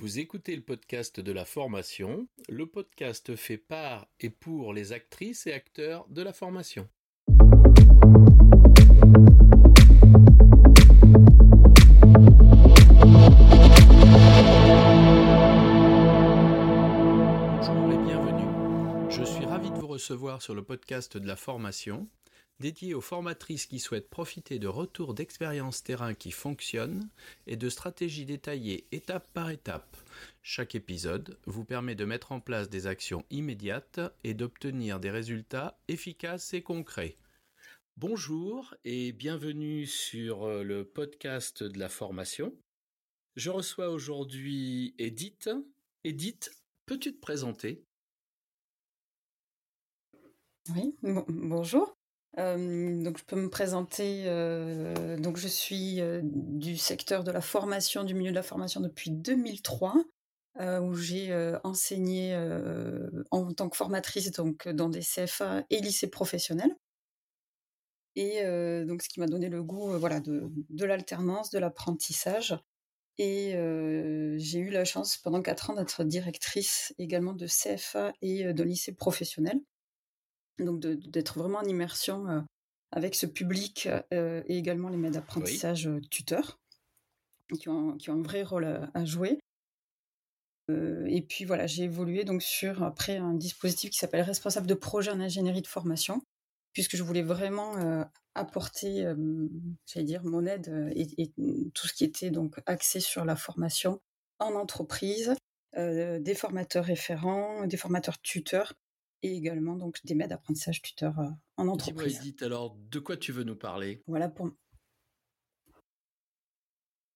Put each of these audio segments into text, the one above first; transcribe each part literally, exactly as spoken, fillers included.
Vous écoutez le podcast de la formation. Le podcast fait par et pour les actrices et acteurs de la formation. Bonjour et bienvenue. Je suis ravi de vous recevoir sur le podcast de la formation, dédié aux formatrices qui souhaitent profiter de retours d'expériences terrain qui fonctionnent et de stratégies détaillées étape par étape. Chaque épisode vous permet de mettre en place des actions immédiates et d'obtenir des résultats efficaces et concrets. Bonjour et bienvenue sur le podcast de la formation. Je reçois aujourd'hui Édith. Édith, peux-tu te présenter ? Oui, bon, bonjour. Euh, donc je peux me présenter, euh, donc je suis euh, du secteur de la formation, du milieu de la formation depuis deux mille trois, euh, où j'ai euh, enseigné euh, en tant que formatrice donc, dans des C F A et lycées professionnels, et euh, donc ce qui m'a donné le goût euh, voilà, de, de l'alternance, de l'apprentissage, et euh, j'ai eu la chance pendant quatre ans d'être directrice également de C F A et euh, de lycées professionnels. Donc de, d'être vraiment en immersion euh, avec ce public euh, et également les maîtres d'apprentissage oui. tuteurs qui ont, qui ont un vrai rôle à, à jouer. Euh, et puis voilà, j'ai évolué donc sur après un dispositif qui s'appelle responsable de projet en ingénierie de formation, puisque je voulais vraiment euh, apporter, euh, j'allais dire, mon aide et, et tout ce qui était donc axé sur la formation en entreprise, euh, des formateurs référents, des formateurs tuteurs, et également donc, des maîtres d'apprentissage tuteurs euh, en entreprise. Dis-moi, Édith, alors, de quoi tu veux nous parler ? Voilà pour...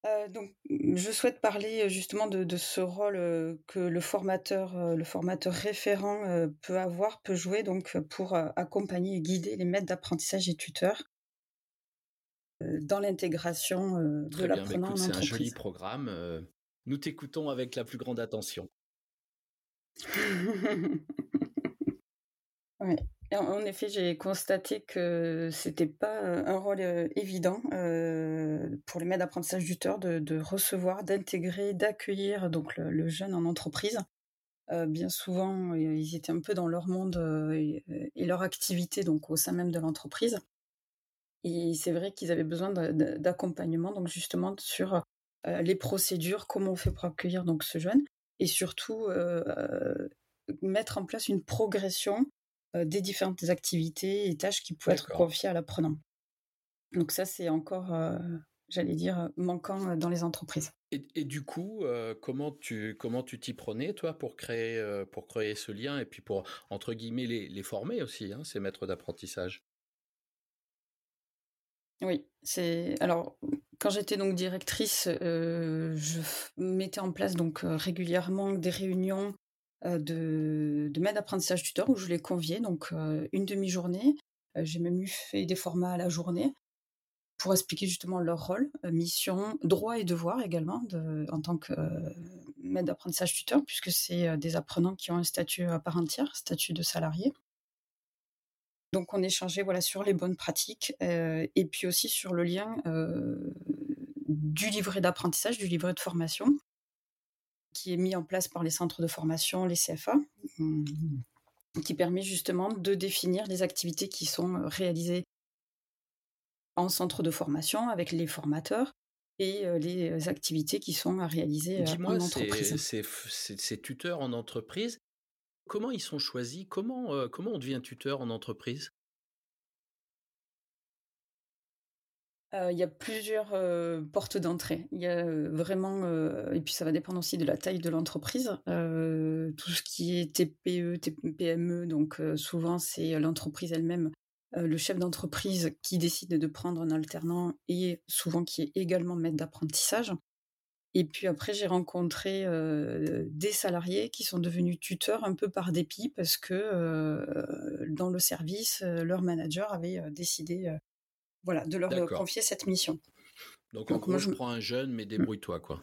euh, donc, je souhaite parler justement de, de ce rôle euh, que le formateur, euh, le formateur référent euh, peut avoir, peut jouer donc, pour euh, accompagner et guider les maîtres d'apprentissage et tuteurs euh, dans l'intégration euh, de l'apprenant en entreprise. C'est un joli programme. Euh, nous t'écoutons avec la plus grande attention. Oui. En effet, j'ai constaté que ce n'était pas un rôle évident euh, pour les maîtres d'apprentissage tuteurs de, de recevoir, d'intégrer, d'accueillir donc, le, le jeune en entreprise. Euh, bien souvent, ils étaient un peu dans leur monde euh, et, et leur activité donc, au sein même de l'entreprise. Et c'est vrai qu'ils avaient besoin de, de, d'accompagnement donc, justement sur euh, les procédures, comment on fait pour accueillir donc, ce jeune et surtout euh, euh, mettre en place une progression des différentes activités et tâches qui pouvaient D'accord. être confiées à l'apprenant. Donc ça, c'est encore, euh, j'allais dire, manquant dans les entreprises. Et, et du coup, euh, comment tu comment tu t'y prenais, toi, pour créer, euh, pour créer ce lien et puis pour, entre guillemets, les, les former aussi, hein, ces maîtres d'apprentissage ? Oui, c'est... Alors, quand j'étais donc directrice, euh, je mettais en place donc, régulièrement des réunions de, de maître d'apprentissage tuteur où je les conviais, donc euh, une demi-journée. Euh, j'ai même eu fait des formats à la journée pour expliquer justement leur rôle, euh, mission, droit et devoir également de, en tant que euh, maître d'apprentissage tuteur, puisque c'est euh, des apprenants qui ont un statut à part entière, statut de salarié. Donc on échangeait voilà, sur les bonnes pratiques euh, et puis aussi sur le lien euh, du livret d'apprentissage, du livret de formation, qui est mis en place par les centres de formation, les C F A, qui permet justement de définir les activités qui sont réalisées en centre de formation avec les formateurs et les activités qui sont à réaliser Dis-moi, en entreprise. Ces, ces, ces tuteurs en entreprise, comment ils sont choisis ? Comment, euh, comment on devient tuteur en entreprise ? Il euh, y a plusieurs euh, portes d'entrée. Il y a euh, vraiment, euh, et puis ça va dépendre aussi de la taille de l'entreprise. Euh, tout ce qui est T P E, P M E, donc euh, souvent c'est l'entreprise elle-même, euh, le chef d'entreprise qui décide de prendre un alternant et souvent qui est également maître d'apprentissage. Et puis après, j'ai rencontré euh, des salariés qui sont devenus tuteurs un peu par dépit parce que euh, dans le service, euh, leur manager avait euh, décidé. Euh, Voilà, de leur D'accord. confier cette mission. Donc, en gros, je prends un jeune, mais débrouille-toi, quoi.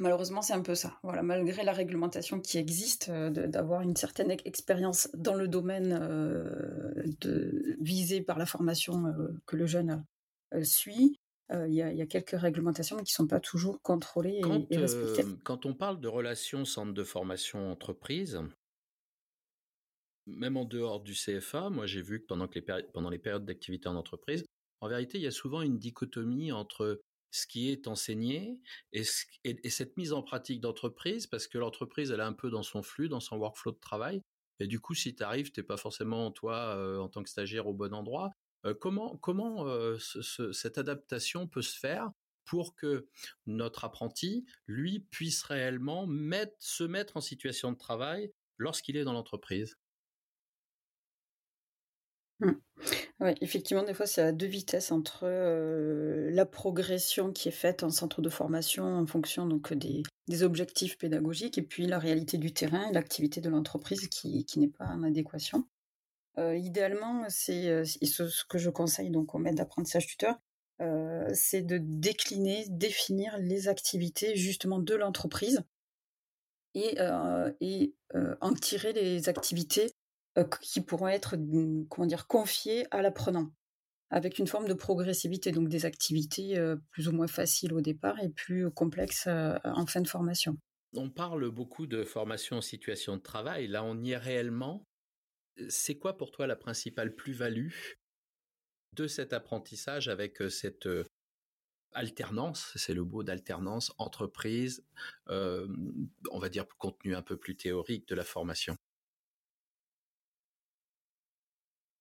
Malheureusement, c'est un peu ça. Voilà, malgré la réglementation qui existe, euh, de, d'avoir une certaine expérience dans le domaine euh, de, visé par la formation euh, que le jeune euh, suit, il euh, y, y a quelques réglementations qui ne sont pas toujours contrôlées et, quand, et respectées. Euh, quand on parle de relations centre de formation-entreprise, même en dehors du C F A, moi j'ai vu que pendant, que les, péri- pendant les périodes d'activité en entreprise, en vérité, il y a souvent une dichotomie entre ce qui est enseigné et, ce, et, et cette mise en pratique d'entreprise, parce que l'entreprise, elle est un peu dans son flux, dans son workflow de travail. Et du coup, si tu arrives, tu n'es pas forcément, toi, euh, en tant que stagiaire, au bon endroit. Euh, comment comment euh, ce, ce, cette adaptation peut se faire pour que notre apprenti, lui, puisse réellement mettre, se mettre en situation de travail lorsqu'il est dans l'entreprise? Hum. Oui, effectivement, des fois, c'est à deux vitesses entre euh, la progression qui est faite en centre de formation en fonction donc, des, des objectifs pédagogiques et puis la réalité du terrain et l'activité de l'entreprise qui, qui n'est pas en adéquation. Euh, idéalement, c'est, c'est ce que je conseille donc, aux maîtres d'apprentissage tuteurs, euh, c'est de décliner, définir les activités justement de l'entreprise et, euh, et euh, en tirer les activités qui pourront être, comment dire, confiés à l'apprenant, avec une forme de progressivité, donc des activités plus ou moins faciles au départ et plus complexes en fin de formation. On parle beaucoup de formation en situation de travail, là on y est réellement. C'est quoi pour toi la principale plus-value de cet apprentissage avec cette alternance, c'est le mot d'alternance, entreprise, euh, on va dire contenu un peu plus théorique de la formation?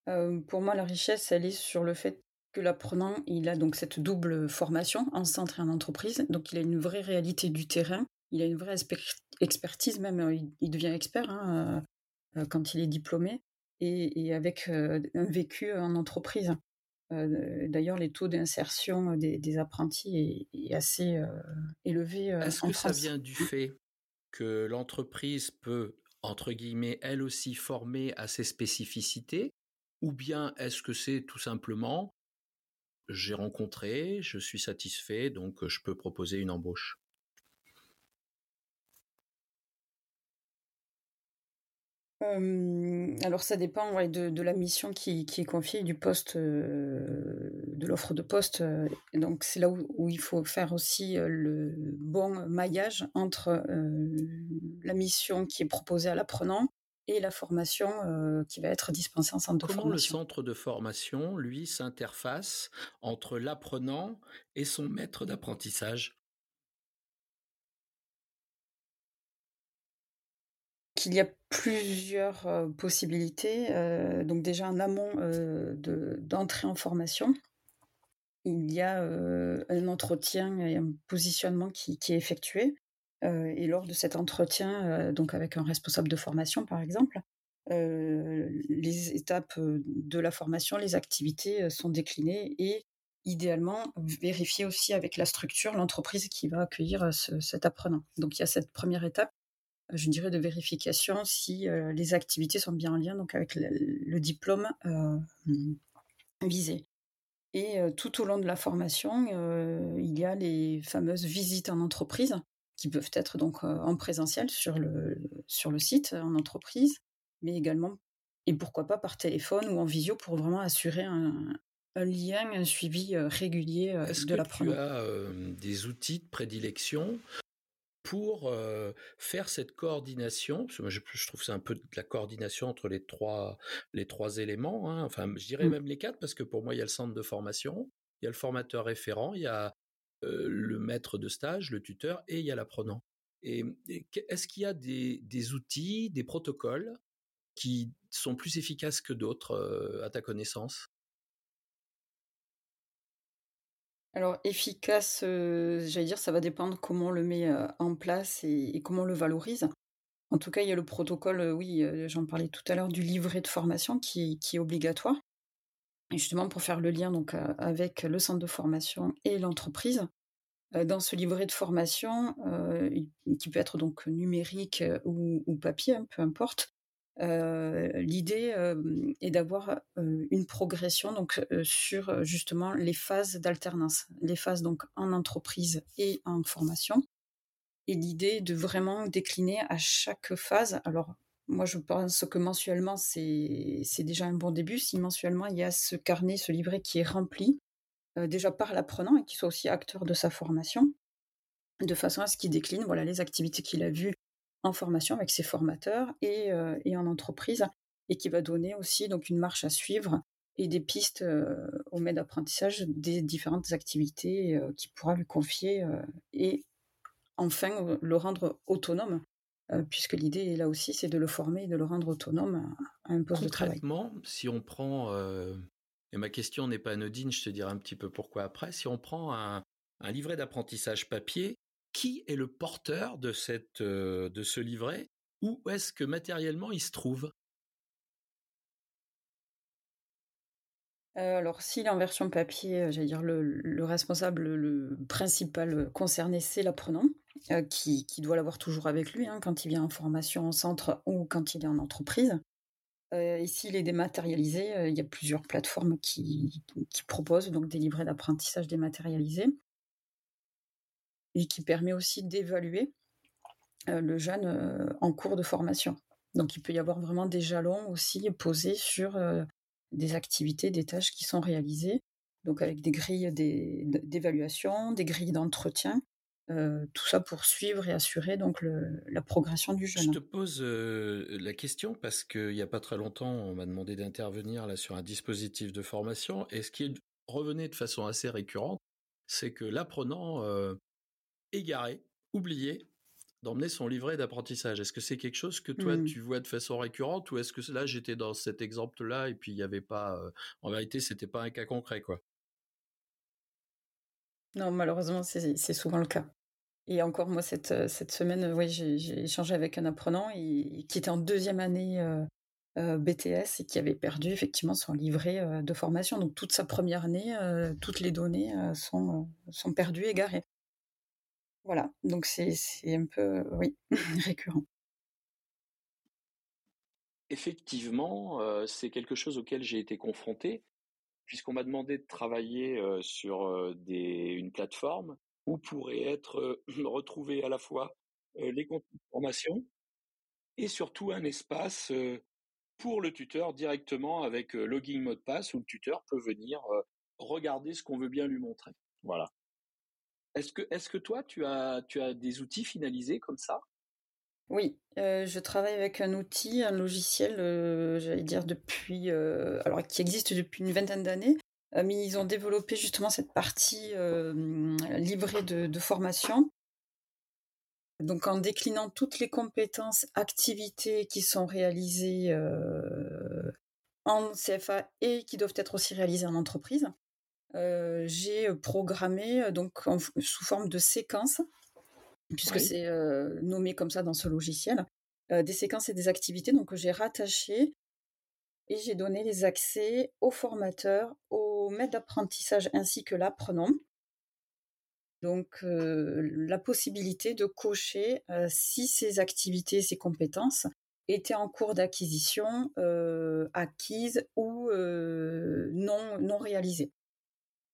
Euh, pour moi, la richesse, elle est sur le fait que l'apprenant, il a donc cette double formation en centre et en entreprise. Donc, il a une vraie réalité du terrain. Il a une vraie expertise, même il devient expert hein, euh, quand il est diplômé et, et avec euh, un vécu en entreprise. Euh, d'ailleurs, les taux d'insertion des, des apprentis est, est assez euh, élevé euh, en France. Est-ce que ça vient du fait que l'entreprise peut, entre guillemets, elle aussi former à ses spécificités? Ou bien est-ce que c'est tout simplement « j'ai rencontré, je suis satisfait, donc je peux proposer une embauche » ? euh, Alors ça dépend ouais, de, de la mission qui, qui est confiée, du poste, euh, de l'offre de poste. Euh, donc c'est là où, où il faut faire aussi euh, le bon maillage entre euh, la mission qui est proposée à l'apprenant et la formation euh, qui va être dispensée en centre de formation. Comment le centre de formation, lui, s'interface entre l'apprenant et son maître d'apprentissage? Qu'il y a plusieurs euh, possibilités. Euh, donc déjà en amont euh, de, d'entrée en formation, il y a euh, un entretien et un positionnement qui, qui est effectué. Euh, et lors de cet entretien, euh, donc avec un responsable de formation par exemple, euh, les étapes de la formation, les activités euh, sont déclinées et idéalement vérifiées aussi avec la structure, l'entreprise qui va accueillir ce, cet apprenant. Donc il y a cette première étape, je dirais, de vérification si euh, les activités sont bien en lien donc avec le, le diplôme euh, visé. Et euh, tout au long de la formation, euh, il y a les fameuses visites en entreprise, qui peuvent être donc en présentiel sur le, sur le site, en entreprise, mais également, et pourquoi pas, par téléphone ou en visio pour vraiment assurer un, un lien, un suivi régulier Est-ce de l'apprenant. Est-ce que tu as euh, des outils de prédilection pour euh, faire cette coordination? Parce que moi, je, je trouve que c'est un peu de la coordination entre les trois, les trois éléments, hein. Enfin, je dirais mmh. même les quatre, parce que pour moi, il y a le centre de formation, il y a le formateur référent, il y a Euh, le maître de stage, le tuteur, et il y a l'apprenant. Et, et est-ce qu'il y a des, des outils, des protocoles qui sont plus efficaces que d'autres euh, à ta connaissance? Alors efficace, euh, j'allais dire, ça va dépendre comment on le met euh, en place et, et comment on le valorise. En tout cas, il y a le protocole, euh, oui, euh, j'en parlais tout à l'heure, du livret de formation qui, qui est obligatoire. Et justement, pour faire le lien donc, avec le centre de formation et l'entreprise, dans ce livret de formation, euh, qui peut être donc numérique ou, ou papier, hein, peu importe, euh, l'idée euh, est d'avoir euh, une progression donc, euh, sur justement les phases d'alternance, les phases donc, en entreprise et en formation. Et l'idée de vraiment décliner à chaque phase. Alors, moi, je pense que mensuellement, c'est, c'est déjà un bon début. Si mensuellement, il y a ce carnet, ce livret qui est rempli euh, déjà par l'apprenant et qu'il soit aussi acteur de sa formation, de façon à ce qu'il décline voilà, les activités qu'il a vues en formation avec ses formateurs et, euh, et en entreprise, et qui va donner aussi donc, une marche à suivre et des pistes euh, au maître d'apprentissage des différentes activités euh, qu'il pourra lui confier euh, et enfin le rendre autonome, euh, puisque l'idée là aussi c'est de le former et de le rendre autonome à, à un poste de travail. Concrètement, si on prend, euh, et ma question n'est pas anodine, je te dirai un petit peu pourquoi après, si on prend un, un livret d'apprentissage papier, qui est le porteur de, cette, euh, de ce livret? Où est-ce que matériellement il se trouve? Euh, alors, s'il est en version papier, j'allais dire le, le responsable, le principal concerné, c'est l'apprenant, euh, qui, qui doit l'avoir toujours avec lui, hein, quand il vient en formation, en centre ou quand il est en entreprise. Euh, et s'il est dématérialisé, euh, il y a plusieurs plateformes qui, qui proposent donc, des livrets d'apprentissage dématérialisés et qui permet aussi d'évaluer euh, le jeune euh, en cours de formation. Donc, il peut y avoir vraiment des jalons aussi posés sur... Euh, des activités, des tâches qui sont réalisées, donc avec des grilles des, d'évaluation, des grilles d'entretien, euh, tout ça pour suivre et assurer donc le, la progression du jeune. Je te pose euh, la question parce qu'il n'y a pas très longtemps, on m'a demandé d'intervenir là, sur un dispositif de formation, et ce qui revenait de façon assez récurrente, c'est que l'apprenant euh, égaré, oublié, d'emmener son livret d'apprentissage. Est-ce que c'est quelque chose que toi, mmh. tu vois de façon récurrente, ou est-ce que là, j'étais dans cet exemple-là et puis il n'y avait pas... Euh, en vérité, ce n'était pas un cas concret, quoi. Non, malheureusement, c'est, c'est souvent le cas. Et encore, moi, cette, cette semaine, oui, j'ai, j'ai échangé avec un apprenant et, qui était en deuxième année euh, euh, B T S et qui avait perdu, effectivement, son livret euh, de formation. Donc, toute sa première année, euh, toutes les données euh, sont, euh, sont perdues, égarées. Voilà, donc c'est, c'est un peu, oui, récurrent. Effectivement, euh, c'est quelque chose auquel j'ai été confronté, puisqu'on m'a demandé de travailler euh, sur euh, des, une plateforme où pourraient être euh, retrouvés à la fois euh, les contenus de formation et surtout un espace euh, pour le tuteur directement avec euh, login mot de passe où le tuteur peut venir euh, regarder ce qu'on veut bien lui montrer. Voilà. Est-ce que, est-ce que toi, tu as, tu as des outils finalisés comme ça? Oui, euh, je travaille avec un outil, un logiciel, euh, j'allais dire, depuis, euh, alors, qui existe depuis une vingtaine d'années, euh, mais ils ont développé justement cette partie euh, livrée de, de formation. Donc, en déclinant toutes les compétences, activités qui sont réalisées euh, en C F A et qui doivent être aussi réalisées en entreprise. Euh, j'ai programmé donc en, sous forme de séquences, puisque oui. c'est euh, nommé comme ça dans ce logiciel, euh, des séquences et des activités donc, que j'ai rattachées et j'ai donné les accès aux formateurs, aux maîtres d'apprentissage ainsi que l'apprenant. Donc euh, la possibilité de cocher euh, si ces activités, ces compétences étaient en cours d'acquisition, euh, acquises ou euh, non, non réalisées.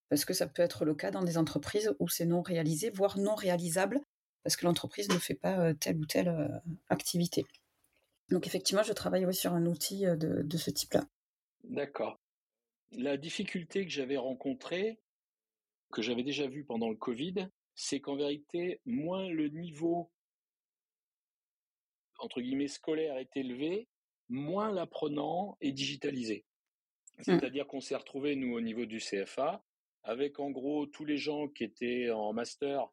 Parce que ça peut être le cas dans des entreprises où c'est non réalisé, voire non réalisable, parce que l'entreprise ne fait pas telle ou telle activité. Donc effectivement, je travaille oui, sur un outil de, de ce type-là. D'accord. La difficulté que j'avais rencontrée, que j'avais déjà vue pendant le Covid, c'est qu'en vérité, moins le niveau, entre guillemets, scolaire est élevé, moins l'apprenant est digitalisé. C'est-à-dire mmh. qu'on s'est retrouvés, nous, au niveau du C F A, avec en gros tous les gens qui étaient en master,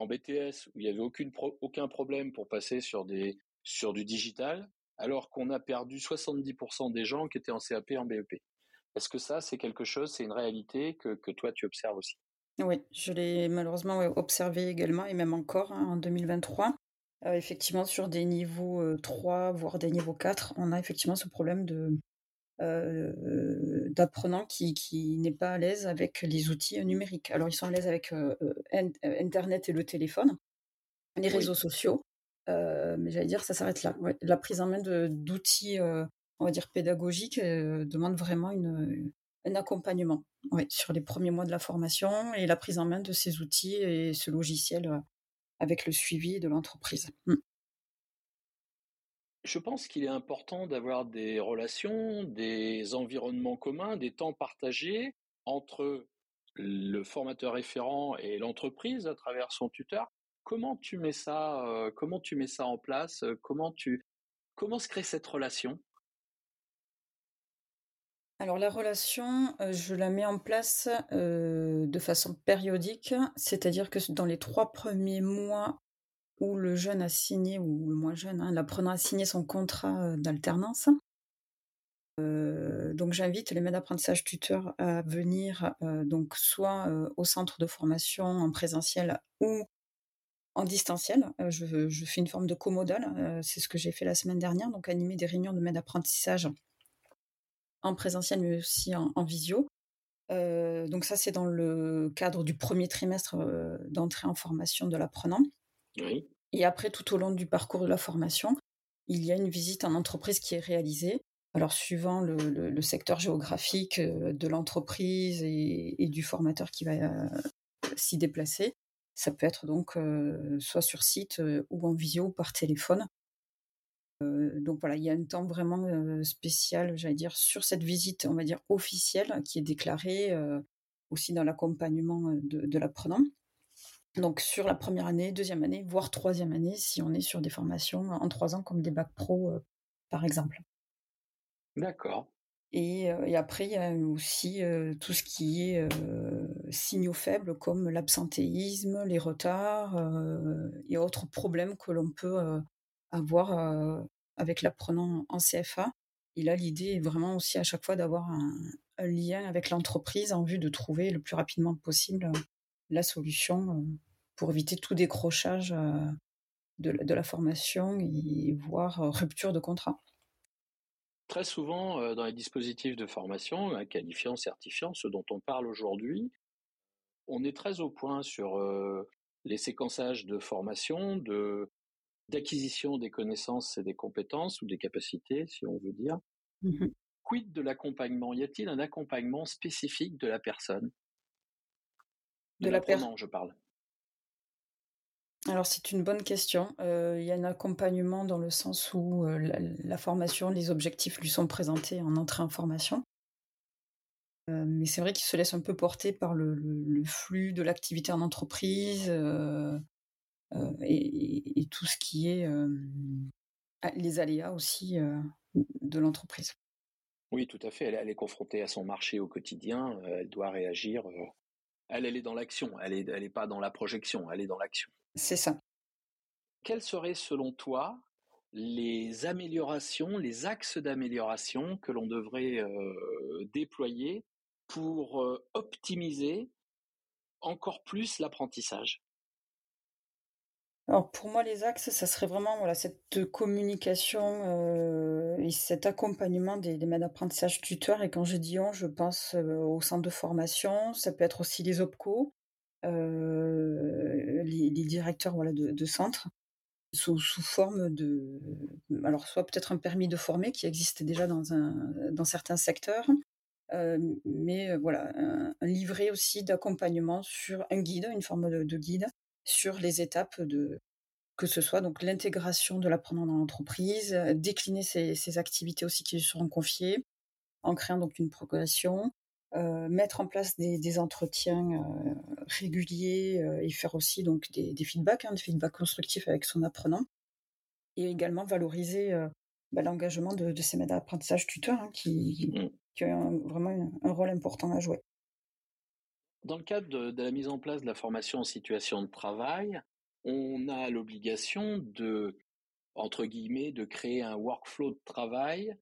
en B T S, où il n'y avait aucune pro- aucun problème pour passer sur, des, sur du digital, alors qu'on a perdu soixante-dix pour cent des gens qui étaient en C A P, en B E P. Est-ce que ça, c'est quelque chose, c'est une réalité que, que toi, tu observes aussi? Oui, je l'ai malheureusement observé également, et même encore hein, en deux mille vingt-trois. Euh, effectivement, sur des niveaux euh, trois, voire des niveaux quatre, on a effectivement ce problème de... Euh, d'apprenants qui, qui n'est pas à l'aise avec les outils numériques. Alors, ils sont à l'aise avec euh, Internet et le téléphone, les réseaux oui. sociaux, euh, mais j'allais dire, ça s'arrête là. Ouais. La prise en main de, d'outils, euh, on va dire, pédagogiques euh, demande vraiment une, un accompagnement ouais, sur les premiers mois de la formation et la prise en main de ces outils et ce logiciel euh, avec le suivi de l'entreprise. Hmm. Je pense qu'il est important d'avoir des relations, des environnements communs, des temps partagés entre le formateur référent et l'entreprise à travers son tuteur. Comment tu mets ça, euh, comment tu mets ça en place, euh, comment tu comment se crée cette relation? Alors la relation, euh, je la mets en place euh, de façon périodique, c'est-à-dire que dans les trois premiers mois où le jeune a signé, ou le moins jeune, hein, l'apprenant a signé son contrat d'alternance, euh, donc j'invite les maîtres d'apprentissage tuteurs à venir euh, donc soit euh, au centre de formation en présentiel ou en distanciel. Euh, je, je fais une forme de comodale, euh, c'est ce que j'ai fait la semaine dernière, donc animer des réunions de maîtres d'apprentissage en présentiel, mais aussi en, en visio. Euh, donc ça, c'est dans le cadre du premier trimestre euh, d'entrée en formation de l'apprenant. Oui. Et après, tout au long du parcours de la formation, il y a une visite en entreprise qui est réalisée. Alors, suivant le, le, le secteur géographique de l'entreprise et, et du formateur qui va euh, s'y déplacer, ça peut être donc euh, soit sur site euh, ou en visio, par téléphone. Donc voilà, il y a un temps vraiment spécial, j'allais dire, sur cette visite, on va dire, officielle, qui est déclarée euh, aussi dans l'accompagnement de, de l'apprenant. Donc sur la première année, deuxième année, voire troisième année, si on est sur des formations en trois ans, comme des bacs pro, euh, par exemple. D'accord. Et, et après, il y a aussi euh, tout ce qui est euh, signaux faibles, comme l'absentéisme, les retards euh, et autres problèmes que l'on peut euh, avoir euh, avec l'apprenant en C F A. Et là, l'idée est vraiment aussi à chaque fois d'avoir un, un lien avec l'entreprise en vue de trouver le plus rapidement possible euh, la solution euh, pour éviter tout décrochage euh, de, la, de la formation et voire euh, rupture de contrat. Très souvent, euh, dans les dispositifs de formation, hein, qualifiant, certifiant, ce dont on parle aujourd'hui, on est très au point sur euh, les séquençages de formation, de d'acquisition des connaissances et des compétences, ou des capacités, si on veut dire. Mmh. Quid de l'accompagnement? Y a-t-il un accompagnement spécifique de la personne? De, de la personne, je parle. Alors, c'est une bonne question. Euh, y a un accompagnement dans le sens où euh, la, la formation, les objectifs lui sont présentés en entrée en formation. Euh, mais c'est vrai qu'il se laisse un peu porter par le, le, le flux de l'activité en entreprise, euh, Euh, et, et tout ce qui est euh, les aléas aussi euh, de l'entreprise. Oui, tout à fait. Elle, elle est confrontée à son marché au quotidien. Elle doit réagir. Elle, elle est dans l'action. Elle n'est elle est pas dans la projection. Elle est dans l'action. C'est ça. Quelles seraient, selon toi, les améliorations, les axes d'amélioration que l'on devrait euh, déployer pour euh, optimiser encore plus l'apprentissage? Alors pour moi, les axes, ça serait vraiment voilà, cette communication euh, et cet accompagnement des, des maîtres d'apprentissage tuteurs. Et quand je dis on, je pense euh, au centre de formation, ça peut être aussi les OPCO, euh, les, les directeurs voilà, de, de centres, sous, sous forme de... Alors soit peut-être un permis de former qui existe déjà dans, un, dans certains secteurs, euh, mais euh, voilà, un, un livret aussi d'accompagnement sur un guide, une forme de, de guide, sur les étapes de, que ce soit donc l'intégration de l'apprenant dans l'entreprise, décliner ses, ses activités aussi qui lui seront confiées, en créant donc une progression, euh, mettre en place des, des entretiens euh, réguliers euh, et faire aussi donc des, des feedbacks, hein, des feedbacks constructifs avec son apprenant, et également valoriser euh, bah, l'engagement de, de ces maîtres d'apprentissage tuteurs hein, qui, qui ont un, vraiment un, un rôle important à jouer. Dans le cadre de, de la mise en place de la formation en situation de travail, on a l'obligation de, entre guillemets, de créer un workflow de travail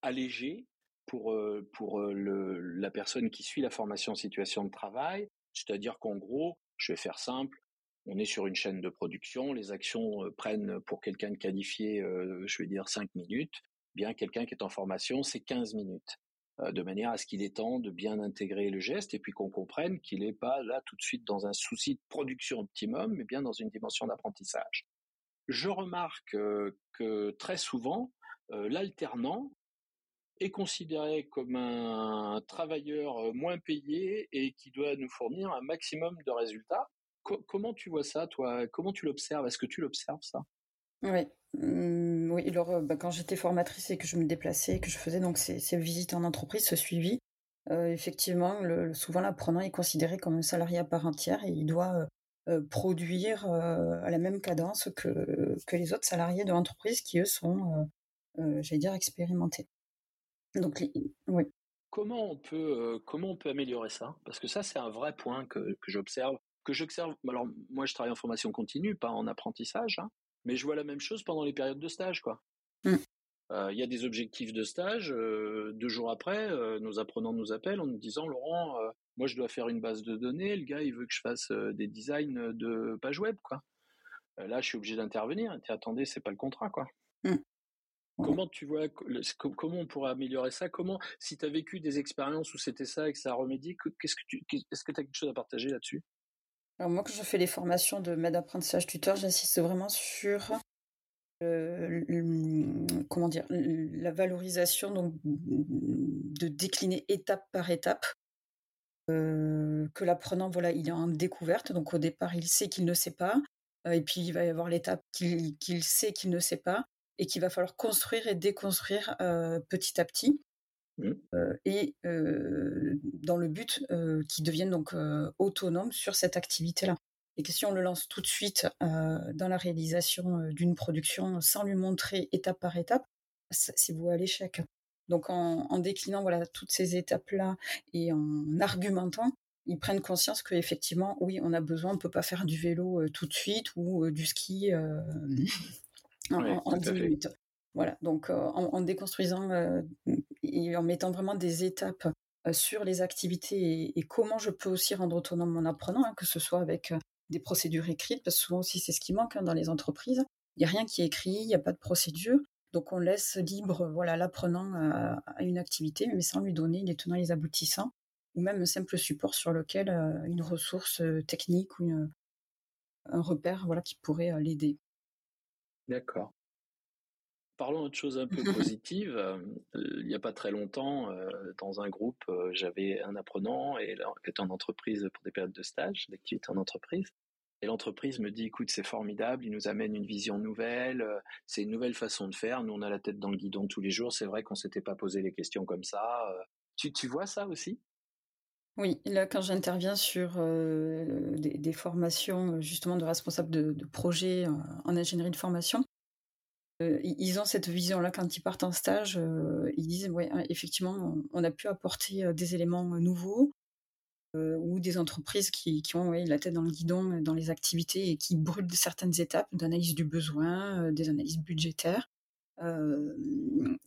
allégé pour, pour le, la personne qui suit la formation en situation de travail. C'est-à-dire qu'en gros, je vais faire simple, on est sur une chaîne de production, les actions prennent pour quelqu'un de qualifié, je vais dire cinq minutes, bien quelqu'un qui est en formation, c'est quinze minutes. De manière à ce qu'il est temps de bien intégrer le geste et puis qu'on comprenne qu'il n'est pas là tout de suite dans un souci de production optimum, mais bien dans une dimension d'apprentissage. Je remarque euh, que très souvent, euh, l'alternant est considéré comme un travailleur moins payé et qui doit nous fournir un maximum de résultats. Co- comment tu vois ça, toi? Comment tu l'observes? Est-ce que tu l'observes, ça? Oui, hum, oui. Alors, ben, quand j'étais formatrice et que je me déplaçais, que je faisais donc ces, ces visites en entreprise, ce suivi, Euh, effectivement, le, souvent l'apprenant est considéré comme un salarié à part entière et il doit euh, produire euh, à la même cadence que, que les autres salariés de l'entreprise qui, eux, sont, euh, euh, j'allais dire, expérimentés. Donc, les, oui. Comment on peut, euh, comment on peut améliorer ça ? Parce que ça, c'est un vrai point que, que j'observe. que j'observe, alors moi je travaille en formation continue, pas en apprentissage, hein, mais je vois la même chose pendant les périodes de stage, quoi. Mmh. Euh, y a des objectifs de stage, euh, deux jours après, euh, nos apprenants nous appellent en nous disant « Laurent, euh, moi je dois faire une base de données, le gars il veut que je fasse euh, des designs de pages web, quoi. Euh, là je suis obligé d'intervenir, et attendez, c'est pas le contrat, quoi. » Mmh. Comment tu vois, le, comment on pourrait améliorer ça ? Comment, si tu as vécu des expériences où c'était ça et que ça a remédié, qu'est-ce que tu, est-ce que tu as quelque chose à partager là-dessus ? Alors moi, quand je fais les formations de maître d'apprentissage tuteur, j'insiste vraiment sur le, le, comment dire, la valorisation donc, de décliner étape par étape, euh, que l'apprenant, voilà, il est en découverte, donc au départ, il sait qu'il ne sait pas, euh, et puis il va y avoir l'étape qu'il, qu'il sait qu'il ne sait pas, et qu'il va falloir construire et déconstruire euh, petit à petit. Mmh. Euh, et euh, dans le but euh, qu'ils deviennent donc euh, autonomes sur cette activité-là. Et que si on le lance tout de suite euh, dans la réalisation euh, d'une production sans lui montrer étape par étape, c'est voué à l'échec. Donc en, en déclinant voilà toutes ces étapes-là et en argumentant, ils prennent conscience que effectivement, oui, on a besoin, on peut pas faire du vélo euh, tout de suite ou euh, du ski euh, en, ouais, en, en dix minutes. Voilà, donc euh, en, en déconstruisant euh, et en mettant vraiment des étapes euh, sur les activités et, et comment je peux aussi rendre autonome mon apprenant, hein, que ce soit avec euh, des procédures écrites, parce que souvent aussi c'est ce qui manque hein, dans les entreprises, il n'y a rien qui est écrit, il n'y a pas de procédure, donc on laisse libre voilà, l'apprenant à, à une activité, mais sans lui donner les tenants et les aboutissants, ou même un simple support sur lequel euh, une ressource euh, technique ou une, un repère voilà, qui pourrait euh, l'aider. D'accord. Parlons d'autre chose un peu positive. Il n'y a pas très longtemps, dans un groupe, j'avais un apprenant et qui était en entreprise pour des périodes de stage, d'activité en entreprise. Et l'entreprise me dit, écoute, c'est formidable, il nous amène une vision nouvelle, c'est une nouvelle façon de faire. Nous, on a la tête dans le guidon tous les jours. C'est vrai qu'on ne s'était pas posé les questions comme ça. Tu, tu vois ça aussi ? Oui, là, quand j'interviens sur euh, des, des formations, justement, de responsables de, de projets en ingénierie de formation, Euh, ils ont cette vision-là quand ils partent en stage, euh, ils disent ouais, effectivement, on a pu apporter des éléments nouveaux euh, ou des entreprises qui, qui ont ouais, la tête dans le guidon dans les activités et qui brûlent certaines étapes d'analyse du besoin, euh, des analyses budgétaires. Euh,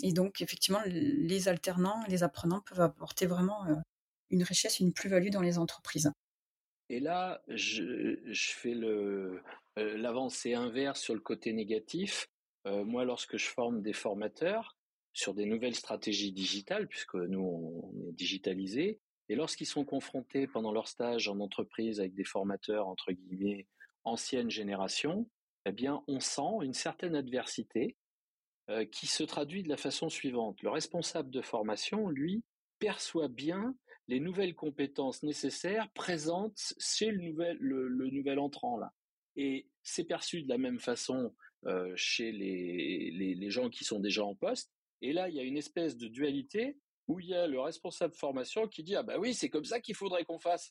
et donc, effectivement, les alternants, les apprenants peuvent apporter vraiment euh, une richesse, une plus-value dans les entreprises. Et là, je, je fais le, l'avancée inverse sur le côté négatif. Moi, lorsque je forme des formateurs sur des nouvelles stratégies digitales, puisque nous, on est digitalisés, et lorsqu'ils sont confrontés pendant leur stage en entreprise avec des formateurs, entre guillemets, ancienne génération, eh bien, on sent une certaine adversité euh, qui se traduit de la façon suivante. Le responsable de formation, lui, perçoit bien les nouvelles compétences nécessaires présentes chez le nouvel, le, le nouvel entrant, là. Et c'est perçu de la même façon Euh, chez les, les, les gens qui sont déjà en poste. Et là, il y a une espèce de dualité où il y a le responsable formation qui dit « Ah bah oui, c'est comme ça qu'il faudrait qu'on fasse ».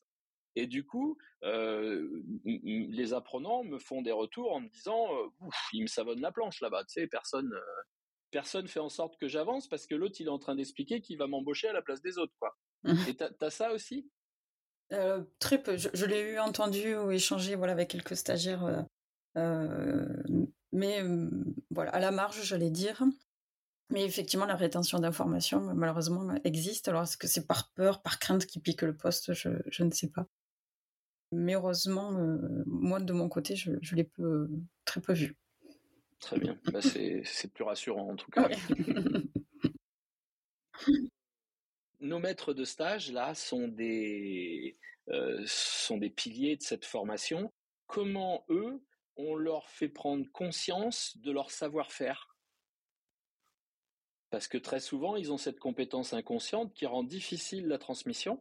Et du coup, euh, les apprenants me font des retours en me disant « Ouf, ils me savonnent la planche là-bas, tu sais, personne euh, personne fait en sorte que j'avance parce que l'autre, il est en train d'expliquer qu'il va m'embaucher à la place des autres, quoi. » Et t'as, t'as ça aussi ? euh, Très peu. Je, je l'ai eu entendu ou échangé voilà, avec quelques stagiaires euh... Euh, mais euh, voilà, à la marge, j'allais dire. Mais effectivement, la rétention d'informations, malheureusement, existe. Alors, est-ce que c'est par peur, par crainte qu'ils piquent le poste ? je, je ne sais pas. Mais heureusement, euh, moi, de mon côté, je, je l'ai peu, très peu vu. Très bien. Bah, c'est, c'est plus rassurant, en tout cas. Ouais. Nos maîtres de stage, là, sont des, euh, sont des piliers de cette formation. Comment, eux, on leur fait prendre conscience de leur savoir-faire. Parce que très souvent, ils ont cette compétence inconsciente qui rend difficile la transmission.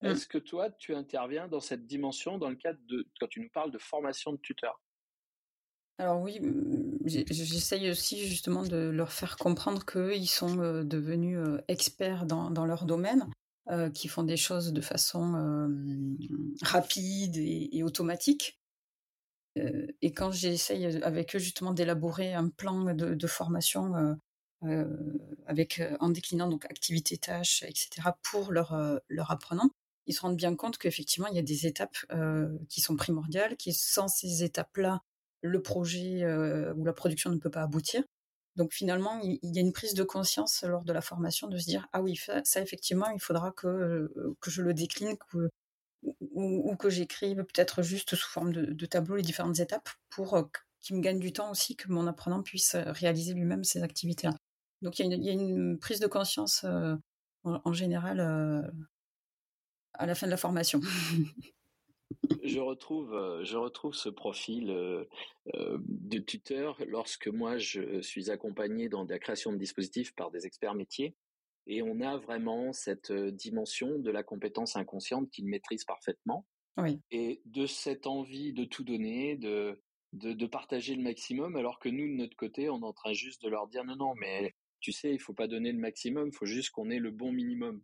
Mmh. Est-ce que toi, tu interviens dans cette dimension dans le cadre de, quand tu nous parles de formation de tuteur ? Alors oui, j'essaye aussi justement de leur faire comprendre qu'eux, ils sont devenus experts dans, dans leur domaine euh, qui font des choses de façon euh, rapide et, et automatique. Euh, et quand j'essaye avec eux justement d'élaborer un plan de, de formation euh, euh, avec, euh, en déclinant donc activités, tâches, et cetera pour leur, euh, leur apprenant, ils se rendent bien compte qu'effectivement, il y a des étapes euh, qui sont primordiales, qui sans ces étapes-là, le projet euh, ou la production ne peut pas aboutir. Donc finalement, il, il y a une prise de conscience lors de la formation de se dire « Ah oui, ça, ça effectivement, il faudra que, euh, que je le décline que, ou, ou que j'écrive peut-être juste sous forme de, de tableau les différentes étapes pour euh, qu'il me gagne du temps aussi, que mon apprenant puisse réaliser lui-même ces activités-là. » Donc il y a une, il y a une prise de conscience euh, en, en général euh, à la fin de la formation. Je retrouve, je retrouve ce profil euh, de tuteur lorsque moi je suis accompagné dans la création de dispositifs par des experts métiers et on a vraiment cette dimension de la compétence inconsciente qu'ils maîtrisent parfaitement. Oui. Et de cette envie de tout donner, de, de, de partager le maximum, alors que nous, de notre côté, on est en train juste de leur dire non, non, mais tu sais, il ne faut pas donner le maximum, il faut juste qu'on ait le bon minimum.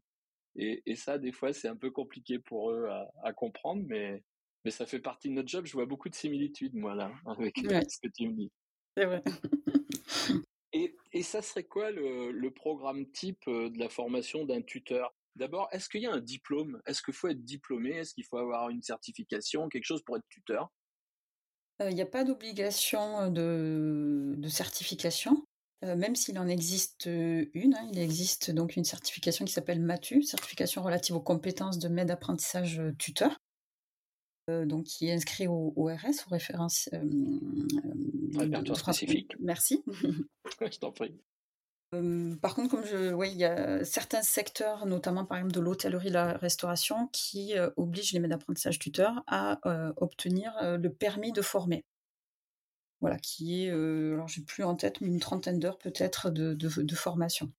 Et, et ça, des fois, c'est un peu compliqué pour eux à, à comprendre, mais, mais ça fait partie de notre job. Je vois beaucoup de similitudes, moi, là, avec ouais. ce que tu me dis. C'est vrai. Et, et ça serait quoi le, le programme type de la formation d'un tuteur ? D'abord, est-ce qu'il y a un diplôme ? Est-ce qu'il faut être diplômé ? Est-ce qu'il faut avoir une certification, quelque chose pour être tuteur ? Il n'y a pas d'obligation de, de certification. Euh, même s'il en existe une, hein, il existe donc une certification qui s'appelle MATU, certification relative aux compétences de maître d'apprentissage tuteur, euh, donc qui est inscrit au, au R S, au référence euh, euh, répertoire spécifique. Merci. Je t'en prie. Euh, par contre, comme je, ouais, il y a certains secteurs, notamment par exemple de l'hôtellerie, la restauration, qui euh, obligent les maîtres d'apprentissage tuteurs à euh, obtenir euh, le permis de former. Voilà, qui est, euh, alors j'ai plus en tête, mais une trentaine d'heures peut-être de, de, de formation.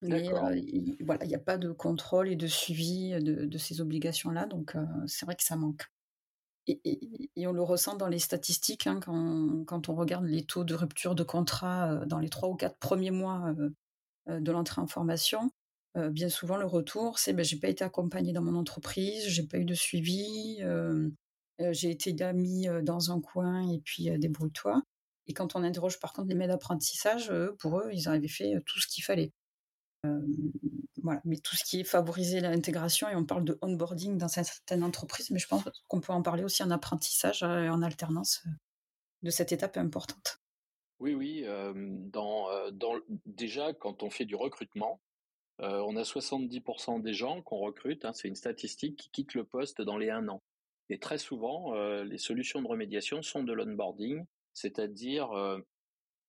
Mais euh, il, voilà, il n'y a pas de contrôle et de suivi de, de ces obligations-là, donc euh, c'est vrai que ça manque. Et, et, et on le ressent dans les statistiques, hein, quand, quand on regarde les taux de rupture de contrat euh, dans les trois ou quatre premiers mois euh, euh, de l'entrée en formation, euh, bien souvent le retour, c'est ben, j'ai pas été accompagnée dans mon entreprise, j'ai pas eu de suivi. Euh, Euh, j'ai été là, mis euh, dans un coin et puis euh, débrouille-toi. Et quand on interroge par contre les maîtres d'apprentissage, euh, pour eux, ils avaient fait euh, tout ce qu'il fallait. Euh, voilà. Mais tout ce qui est favoriser l'intégration, et on parle de onboarding dans certaines entreprises, mais je pense qu'on peut en parler aussi en apprentissage et euh, en alternance euh, de cette étape importante. Oui, oui. Euh, dans, euh, dans, déjà, quand on fait du recrutement, euh, on a soixante-dix pour cent des gens qu'on recrute, hein, c'est une statistique, qui quittent le poste dans les un an. Et très souvent, euh, les solutions de remédiation sont de l'onboarding, c'est-à-dire euh,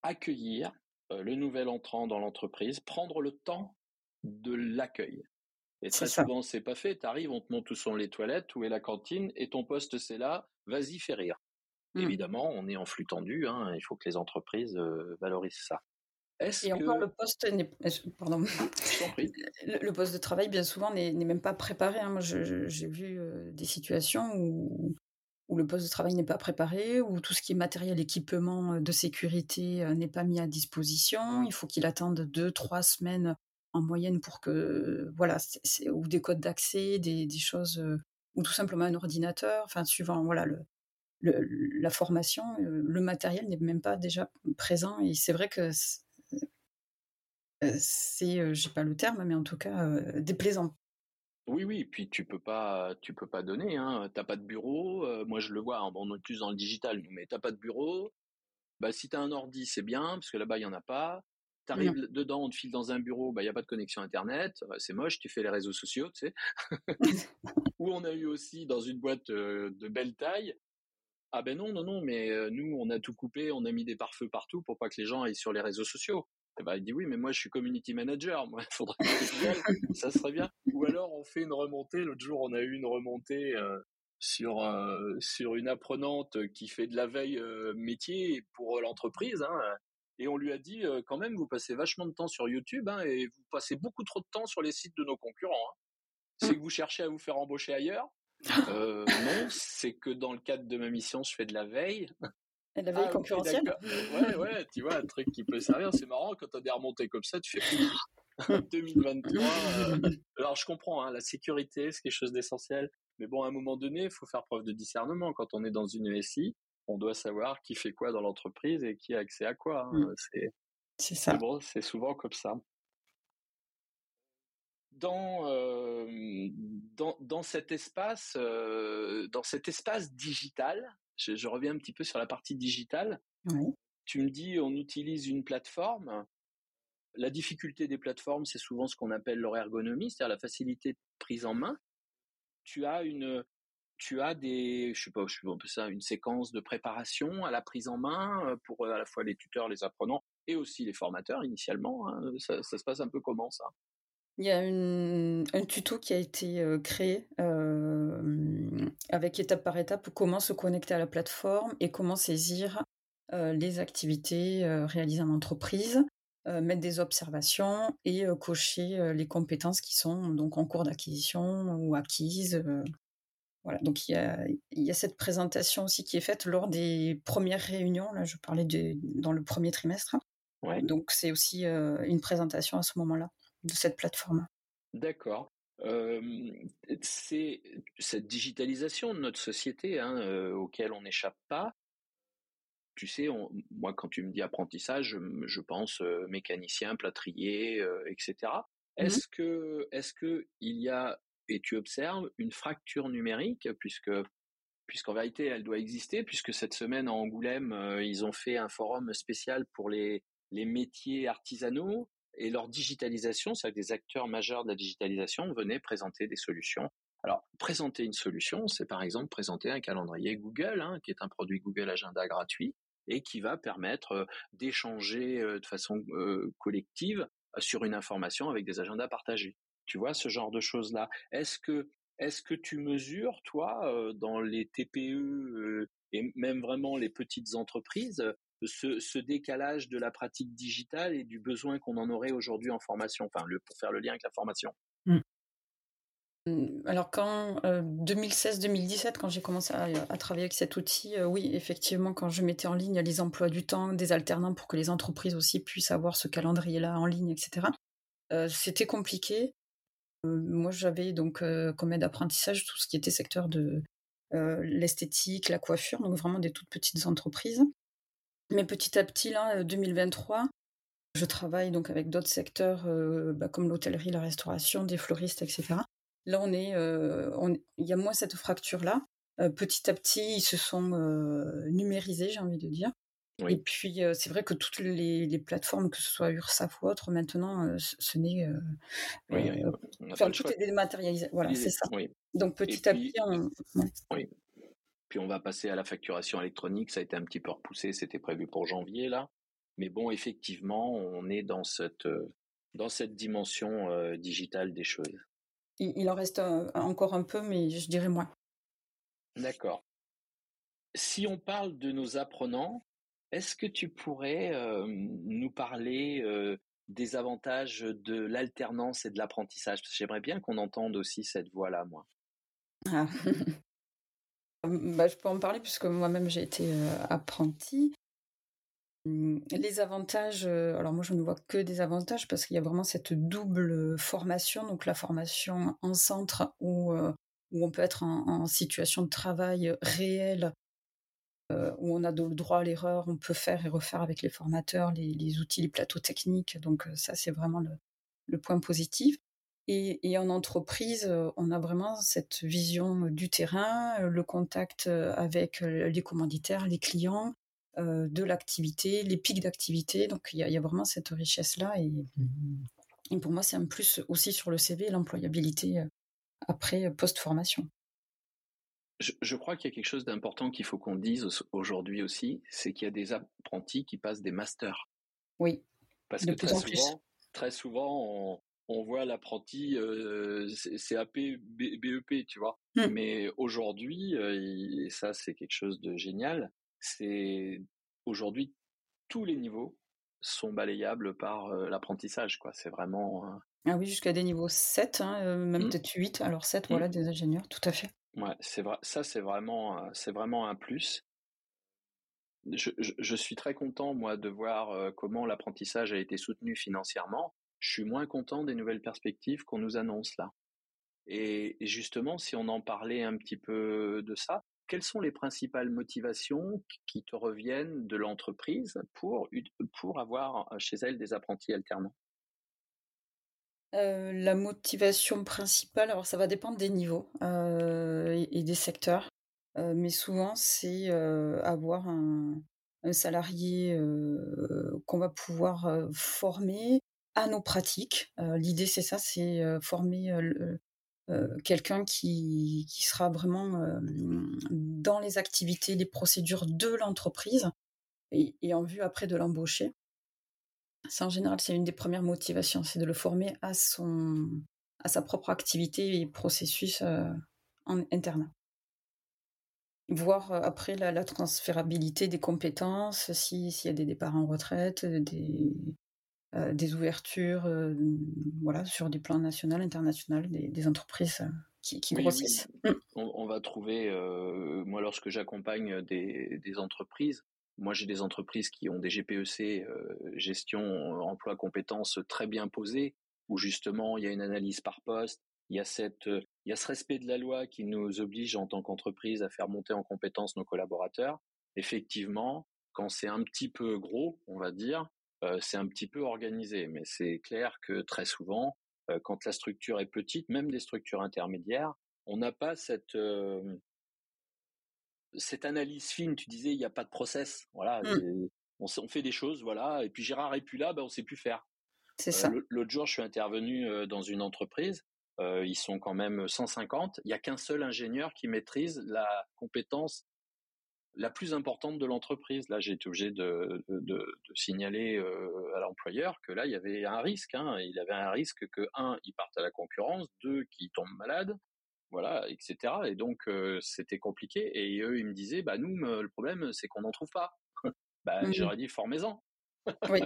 accueillir euh, le nouvel entrant dans l'entreprise, prendre le temps de l'accueil. Et très c'est souvent, c'est pas fait. T'arrives, on te montre où sont les toilettes, où est la cantine, et ton poste, c'est là, vas-y, fais rire. Mmh. Évidemment, on est en flux tendu, hein, il faut que les entreprises euh, valorisent ça. Est-ce et que... encore, le poste, n'est... pardon, le poste de travail, bien souvent, n'est, n'est même pas préparé. Hein. Moi, je, je, j'ai vu euh, des situations où, où le poste de travail n'est pas préparé, où tout ce qui est matériel, équipement de sécurité euh, n'est pas mis à disposition. Il faut qu'il attende deux, trois semaines en moyenne pour que, euh, voilà, c'est, c'est, ou des codes d'accès, des, des choses, euh, ou tout simplement un ordinateur. Enfin, suivant, voilà le. le la formation, euh, le matériel n'est même pas déjà présent. Et c'est vrai que c'est, c'est, euh, j'ai pas le terme, mais en tout cas euh, déplaisant. Oui, oui. Et puis tu peux pas, tu peux pas donner. Hein. T'as pas de bureau. Euh, moi, je le vois. Hein, bon, on est plus dans le digital, mais t'as pas de bureau. Bah, si t'as un ordi, c'est bien, parce que là-bas, il y en a pas. T'arrives non. dedans, on te file dans un bureau. Bah, il y a pas de connexion internet. Bah, c'est moche. Tu fais les réseaux sociaux, tu sais. Ou on a eu aussi dans une boîte euh, de belle taille. Ah ben non, non, non. Mais euh, nous, on a tout coupé. On a mis des pare-feux partout pour pas que les gens aillent sur les réseaux sociaux. Eh ben, il dit oui, mais moi je suis community manager, moi il faudrait que je gagne, ça serait bien. Ou alors on fait une remontée, l'autre jour on a eu une remontée euh, sur, euh, sur une apprenante qui fait de la veille euh, métier pour l'entreprise, hein, et on lui a dit euh, quand même vous passez vachement de temps sur YouTube, hein, et vous passez beaucoup trop de temps sur les sites de nos concurrents. Hein. C'est que vous cherchez à vous faire embaucher ailleurs ? euh, Non, c'est que dans le cadre de ma mission je fais de la veille. La veille ah, concurrentielle. Okay, ouais, ouais, tu vois, un truc qui peut servir. C'est marrant, quand tu as des remontées comme ça, tu fais deux mille vingt-trois. Euh... Alors, je comprends, hein, la sécurité, c'est quelque chose d'essentiel. Mais bon, à un moment donné, il faut faire preuve de discernement. Quand on est dans une E S I, on doit savoir qui fait quoi dans l'entreprise et qui a accès à quoi. Hein. Mmh. C'est... c'est ça. C'est, bon, c'est souvent comme ça. Dans, euh, dans, dans, cet espace, euh, dans cet espace digital, je, je reviens un petit peu sur la partie digitale. Mmh. Tu me dis, on utilise une plateforme. La difficulté des plateformes, c'est souvent ce qu'on appelle leur ergonomie, c'est-à-dire la facilité de prise en main. Tu as une, tu as des, je sais pas, je sais pas ça, une séquence de préparation à la prise en main pour à la fois les tuteurs, les apprenants et aussi les formateurs initialement. Hein. Ça, ça se passe un peu comment ça ? Il y a une, un tuto qui a été euh, créé euh, avec étape par étape comment se connecter à la plateforme et comment saisir euh, les activités euh, réalisées en entreprise. Euh, mettre des observations et euh, cocher euh, les compétences qui sont donc en cours d'acquisition ou acquises. Euh, voilà. Donc il y a, y a cette présentation aussi qui est faite lors des premières réunions. Là, je parlais de, dans le premier trimestre. Ouais. Donc c'est aussi euh, une présentation à ce moment-là de cette plateforme. D'accord. Euh, c'est cette digitalisation de notre société hein, euh, auquel on n'échappe pas. Tu sais, on, moi, quand tu me dis apprentissage, je, je pense euh, mécanicien, plâtrier, euh, et cetera. Est-ce mmh. que, est-ce que il y a, et tu observes, une fracture numérique, puisque, puisqu'en vérité, elle doit exister, puisque cette semaine à Angoulême, euh, ils ont fait un forum spécial pour les, les métiers artisanaux et leur digitalisation, c'est-à-dire que des acteurs majeurs de la digitalisation venaient présenter des solutions. Alors, présenter une solution, c'est par exemple présenter un calendrier Google, hein, qui est un produit Google Agenda gratuit, et qui va permettre d'échanger de façon euh, collective sur une information avec des agendas partagés. Tu vois, ce genre de choses-là. Est-ce que, est-ce que tu mesures, toi, dans les T P E et même vraiment les petites entreprises, ce, ce décalage de la pratique digitale et du besoin qu'on en aurait aujourd'hui en formation, enfin, le, pour faire le lien avec la formation ? Mmh. Alors quand euh, deux mille seize deux mille dix-sept, quand j'ai commencé à, à travailler avec cet outil, euh, oui, effectivement, quand je mettais en ligne les emplois du temps des alternants pour que les entreprises aussi puissent avoir ce calendrier-là en ligne, et cetera, euh, c'était compliqué. Euh, moi, j'avais donc euh, comme aide d'apprentissage tout ce qui était secteur de euh, l'esthétique, la coiffure, donc vraiment des toutes petites entreprises. Mais petit à petit, là, deux mille vingt-trois, je travaille donc avec d'autres secteurs euh, bah, comme l'hôtellerie, la restauration, des fleuristes, et cetera. Là, on est, euh, on, il y a moins cette fracture-là. Euh, petit à petit, ils se sont euh, numérisés, j'ai envie de dire. Oui. Et puis, euh, c'est vrai que toutes les, les plateformes, que ce soit URSSAF ou autre, maintenant, euh, ce, ce n'est... Euh, oui, euh, oui, enfin, tout est dématérialisé. Voilà, oui, c'est ça. Oui. Donc, petit puis, à petit, on... Oui. Puis, on va passer à la facturation électronique. Ça a été un petit peu repoussé. C'était prévu pour janvier, là. Mais bon, effectivement, on est dans cette, dans cette dimension euh, digitale des choses. Il en reste encore un peu, mais je dirais moins. D'accord. Si on parle de nos apprenants, est-ce que tu pourrais euh, nous parler euh, des avantages de l'alternance et de l'apprentissage ? Parce que j'aimerais bien qu'on entende aussi cette voix-là, moi. Ah. bah, je peux en parler puisque moi-même, j'ai été euh, apprentie. Les avantages, alors moi je ne vois que des avantages parce qu'il y a vraiment cette double formation, donc la formation en centre où, euh, où on peut être en, en situation de travail réelle, euh, où on a le droit à l'erreur, on peut faire et refaire avec les formateurs, les, les outils, les plateaux techniques, donc ça c'est vraiment le, le point positif. Et, et en entreprise, on a vraiment cette vision du terrain, le contact avec les commanditaires, les clients, de l'activité, les pics d'activité. Donc, il y, y a vraiment cette richesse-là. Et, et pour moi, c'est un plus aussi sur le C V et l'employabilité après post-formation. Je, je crois qu'il y a quelque chose d'important qu'il faut qu'on dise aujourd'hui aussi, c'est qu'il y a des apprentis qui passent des masters. Oui, parce de que plus très en souvent, plus. Très souvent, on, on voit l'apprenti euh, C A P, B E P, tu vois. Mmh. Mais aujourd'hui, euh, et ça, c'est quelque chose de génial, c'est aujourd'hui tous les niveaux sont balayables par euh, l'apprentissage, quoi. C'est vraiment euh... ah oui, jusqu'à des niveaux sept, hein, euh, même mmh. peut-être huit, alors sept, mmh. voilà, des ingénieurs, tout à fait. Ouais, c'est vrai, ça c'est vraiment, euh, c'est vraiment un plus. je, je, je suis très content, moi, de voir comment l'apprentissage a été soutenu financièrement. Je suis moins content des nouvelles perspectives qu'on nous annonce là. Et justement, si on en parlait un petit peu de ça, quelles sont les principales motivations qui te reviennent de l'entreprise pour, pour avoir chez elle des apprentis alternants ? Euh, la motivation principale, alors ça va dépendre des niveaux euh, et, et des secteurs, euh, mais souvent c'est euh, avoir un, un salarié euh, qu'on va pouvoir euh, former à nos pratiques. Euh, l'idée c'est ça, c'est euh, former euh, euh, quelqu'un qui, qui sera vraiment euh, dans les activités, les procédures de l'entreprise et, et en vue après de l'embaucher. Ça, en général, c'est une des premières motivations, c'est de le former à, son, à sa propre activité et processus euh, en interne. Voir euh, après la, la transférabilité des compétences, s'il si y a des départs en retraite, des, euh, des ouvertures euh, voilà, sur des plans national, international, des, des entreprises euh, qui, qui oui, grossissent. Oui. Mmh. On, on va trouver, euh, moi, lorsque j'accompagne des, des entreprises, moi, j'ai des entreprises qui ont des G P E C, euh, gestion, euh, emploi, compétences très bien posées, où justement, il y a une analyse par poste, il y a cette, euh, il y a ce respect de la loi qui nous oblige en tant qu'entreprise à faire monter en compétences nos collaborateurs. Effectivement, quand c'est un petit peu gros, on va dire, euh, c'est un petit peu organisé, mais c'est clair que très souvent, euh, quand la structure est petite, même des structures intermédiaires, on n'a pas cette... Euh, cette analyse fine, tu disais, il n'y a pas de process. Voilà, mm. on, on fait des choses, voilà. Et puis Gérard est plus là, ben on ne sait plus faire. C'est euh, ça. L'autre jour, je suis intervenu dans une entreprise. Euh, ils sont quand même cent cinquante. Il n'y a qu'un seul ingénieur qui maîtrise la compétence la plus importante de l'entreprise. Là, j'ai été obligé de, de, de, de signaler euh, à l'employeur que là, il y avait un risque. Hein. Il y avait un risque que, un, ils partent à la concurrence, deux, qu'ils tombent malades. Voilà, et cetera. Et donc, euh, c'était compliqué. Et eux, ils me disaient, bah, nous, le problème, c'est qu'on n'en trouve pas. bah, mmh. J'aurais dit, formez-en. Oui,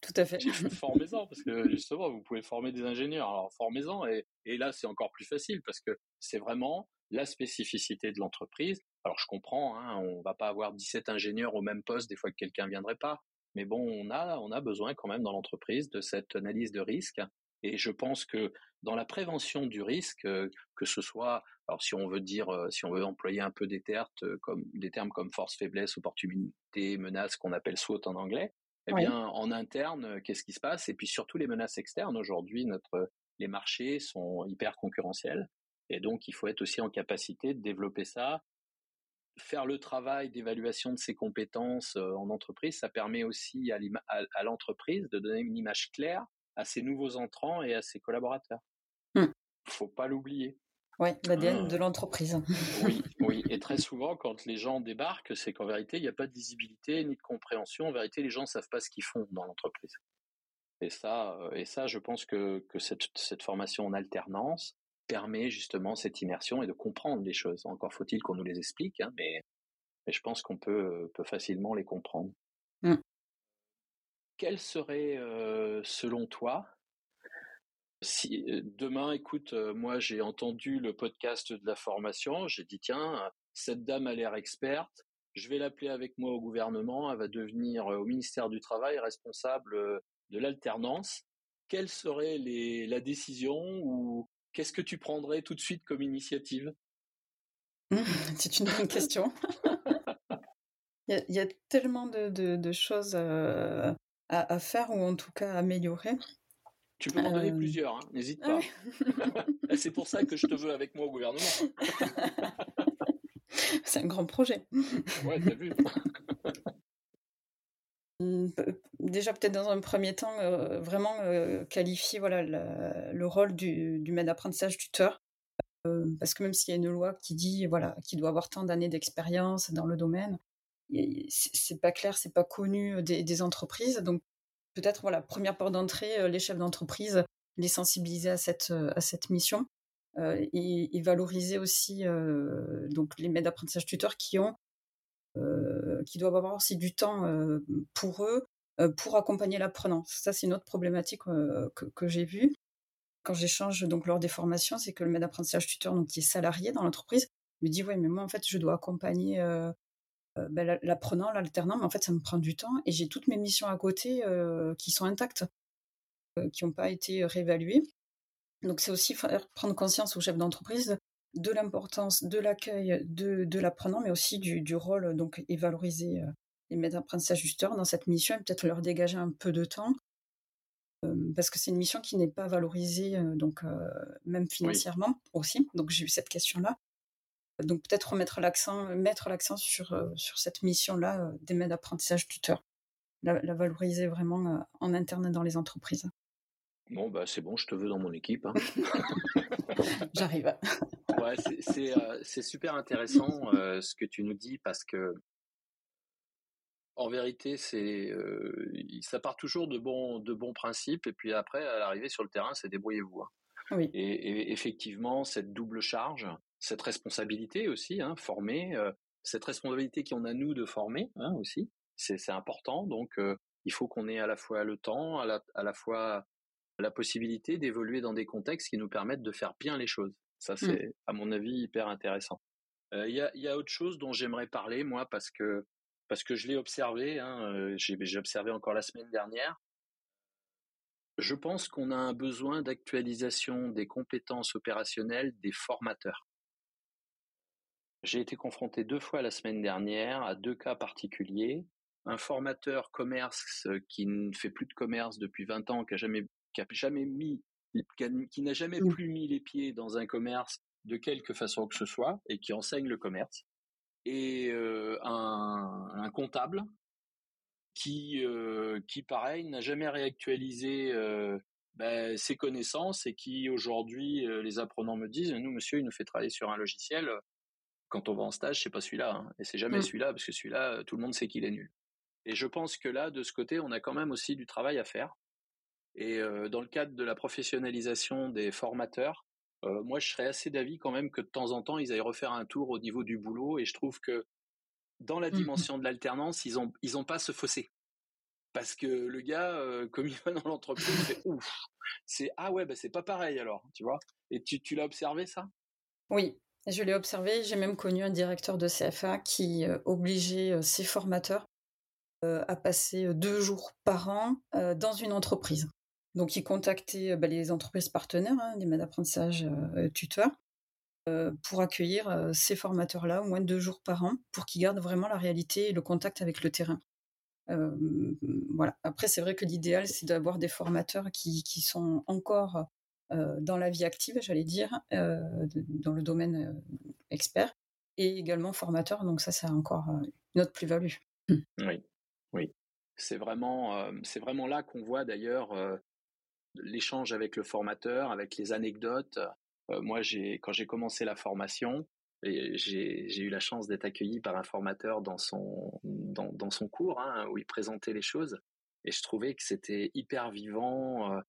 tout à fait. Formez-en, parce que justement, vous pouvez former des ingénieurs. Alors, formez-en. Et, et là, c'est encore plus facile, parce que c'est vraiment la spécificité de l'entreprise. Alors, je comprends, hein, on ne va pas avoir dix-sept ingénieurs au même poste, des fois que quelqu'un ne viendrait pas. Mais bon, on a, on a besoin quand même dans l'entreprise de cette analyse de risque. Et je pense que dans la prévention du risque, que ce soit, alors si on veut dire, si on veut employer un peu des termes comme, des termes comme force, faiblesse, opportunité, menace, qu'on appelle SWOT en anglais, eh bien, oui. En interne, qu'est-ce qui se passe ? Et puis surtout les menaces externes. Aujourd'hui, notre, les marchés sont hyper concurrentiels. Et donc, il faut être aussi en capacité de développer ça. Faire le travail d'évaluation de ses compétences en entreprise, ça permet aussi à, à, à l'entreprise de donner une image claire à ses nouveaux entrants et à ses collaborateurs. Il mmh. ne faut pas l'oublier. Oui, l'A D N euh, de l'entreprise. oui, oui, et très souvent, quand les gens débarquent, c'est qu'en vérité, il n'y a pas de visibilité ni de compréhension. En vérité, les gens ne savent pas ce qu'ils font dans l'entreprise. Et ça, et ça je pense que, que cette, cette formation en alternance permet justement cette immersion et de comprendre les choses. Encore faut-il qu'on nous les explique, hein, mais, mais je pense qu'on peut, peut facilement les comprendre. Mmh. Quel serait, euh, selon toi, si euh, demain, écoute, euh, moi j'ai entendu le podcast de la formation, j'ai dit tiens, cette dame a l'air experte, je vais l'appeler avec moi au gouvernement, elle va devenir euh, au ministère du Travail responsable euh, de l'alternance. Quelle serait les, la décision ou qu'est-ce que tu prendrais tout de suite comme initiative ? Mmh, c'est une bonne question. Il y a, il y a tellement de, de, de choses... Euh... À, à faire ou en tout cas à améliorer. Tu peux m'en donner euh... plusieurs, hein, n'hésite pas. C'est pour ça que je te veux avec moi au gouvernement. C'est un grand projet. Ouais, t'as vu. Déjà, peut-être dans un premier temps, euh, vraiment euh, qualifier voilà, la, le rôle du, du maître d'apprentissage tuteur. Euh, parce que même s'il y a une loi qui dit voilà, qu'il doit avoir tant d'années d'expérience dans le domaine, c'est pas clair, c'est pas connu des, des entreprises. Donc, peut-être, voilà, première porte d'entrée, les chefs d'entreprise, les sensibiliser à cette, à cette mission euh, et, et valoriser aussi euh, donc, les maîtres d'apprentissage tuteurs qui, ont, euh, qui doivent avoir aussi du temps euh, pour eux, euh, pour accompagner l'apprenant. Ça, c'est une autre problématique euh, que, que j'ai vue quand j'échange donc, lors des formations, c'est que le maître d'apprentissage tuteur donc, qui est salarié dans l'entreprise me dit « ouais mais moi, en fait, je dois accompagner… Euh, euh, ben, l'apprenant, l'alternant, mais en fait, ça me prend du temps et j'ai toutes mes missions à côté euh, qui sont intactes, euh, qui n'ont pas été réévaluées. Donc, c'est aussi faire prendre conscience au chef d'entreprise de l'importance de l'accueil de, de l'apprenant, mais aussi du, du rôle, donc, et valoriser euh, les maîtres d'apprentissage justement dans cette mission et peut-être leur dégager un peu de temps. Euh, parce que c'est une mission qui n'est pas valorisée, euh, donc euh, même financièrement oui. aussi. Donc j'ai eu cette question-là. Donc peut-être remettre l'accent, mettre l'accent sur euh, sur cette mission-là euh, des maîtres d'apprentissage tuteurs, la, la valoriser vraiment euh, en interne dans les entreprises. Bon bah c'est bon, je te veux dans mon équipe. Hein. J'arrive. Ouais, c'est c'est, euh, c'est super intéressant euh, ce que tu nous dis parce que. En vérité, c'est, euh, ça part toujours de bons, de bons principes, et puis après, à l'arrivée sur le terrain, c'est débrouillez-vous. Hein. Oui. Et, et effectivement, cette double charge, cette responsabilité aussi, hein, former, euh, cette responsabilité qu'on a nous de former hein, aussi, c'est, c'est important. Donc, euh, il faut qu'on ait à la fois le temps, à la, à la fois la possibilité d'évoluer dans des contextes qui nous permettent de faire bien les choses. Ça, c'est, mmh. à mon avis, hyper intéressant. Il euh, y a, il y a autre chose dont j'aimerais parler, moi, parce que Parce que je l'ai observé, hein, j'ai, j'ai observé encore la semaine dernière. Je pense qu'on a un besoin d'actualisation des compétences opérationnelles des formateurs. J'ai été confronté deux fois la semaine dernière à deux cas particuliers. Un formateur commerce qui ne fait plus de commerce depuis vingt ans, qui a jamais, qui a jamais mis, qui, a, qui n'a jamais oui. plus mis les pieds dans un commerce de quelque façon que ce soit et qui enseigne le commerce. Et euh, un, un comptable qui, euh, qui pareil, n'a jamais réactualisé euh, ben, ses connaissances et qui, aujourd'hui, euh, les apprenants me disent « Nous, monsieur, il nous fait travailler sur un logiciel. Quand on va en stage, c'est pas celui-là. Hein. Et c'est jamais mmh. celui-là, parce que celui-là, tout le monde sait qu'il est nul. » Et je pense que là, de ce côté, on a quand même aussi du travail à faire. Et euh, dans le cadre de la professionnalisation des formateurs, Euh, moi, je serais assez d'avis quand même que de temps en temps, ils aillent refaire un tour au niveau du boulot. Et je trouve que dans la dimension de l'alternance, ils ont ils ont pas ce fossé. Parce que le gars, euh, comme il va dans l'entreprise, il fait ouf. C'est ah ouais, bah c'est pas pareil alors, tu vois. Et tu tu l'as observé ça ? Oui, je l'ai observé. J'ai même connu un directeur de C F A qui euh, obligeait euh, ses formateurs euh, à passer deux jours par an euh, dans une entreprise. Donc, ils contactaient ben, les entreprises partenaires, hein, les maîtres d'apprentissage euh, tuteurs, euh, pour accueillir euh, ces formateurs-là au moins deux jours par an, pour qu'ils gardent vraiment la réalité et le contact avec le terrain. Euh, voilà. Après, c'est vrai que l'idéal, c'est d'avoir des formateurs qui, qui sont encore euh, dans la vie active, j'allais dire, euh, dans le domaine euh, expert, et également formateurs. Donc, ça, ça a encore euh, une autre plus-value. Oui, oui. C'est vraiment, euh, c'est vraiment là qu'on voit d'ailleurs. Euh... l'échange avec le formateur, avec les anecdotes. Euh, moi, j'ai, quand j'ai commencé la formation, et j'ai, j'ai eu la chance d'être accueilli par un formateur dans son, dans, dans son cours, hein, où il présentait les choses. Et je trouvais que c'était hyper vivant. Euh,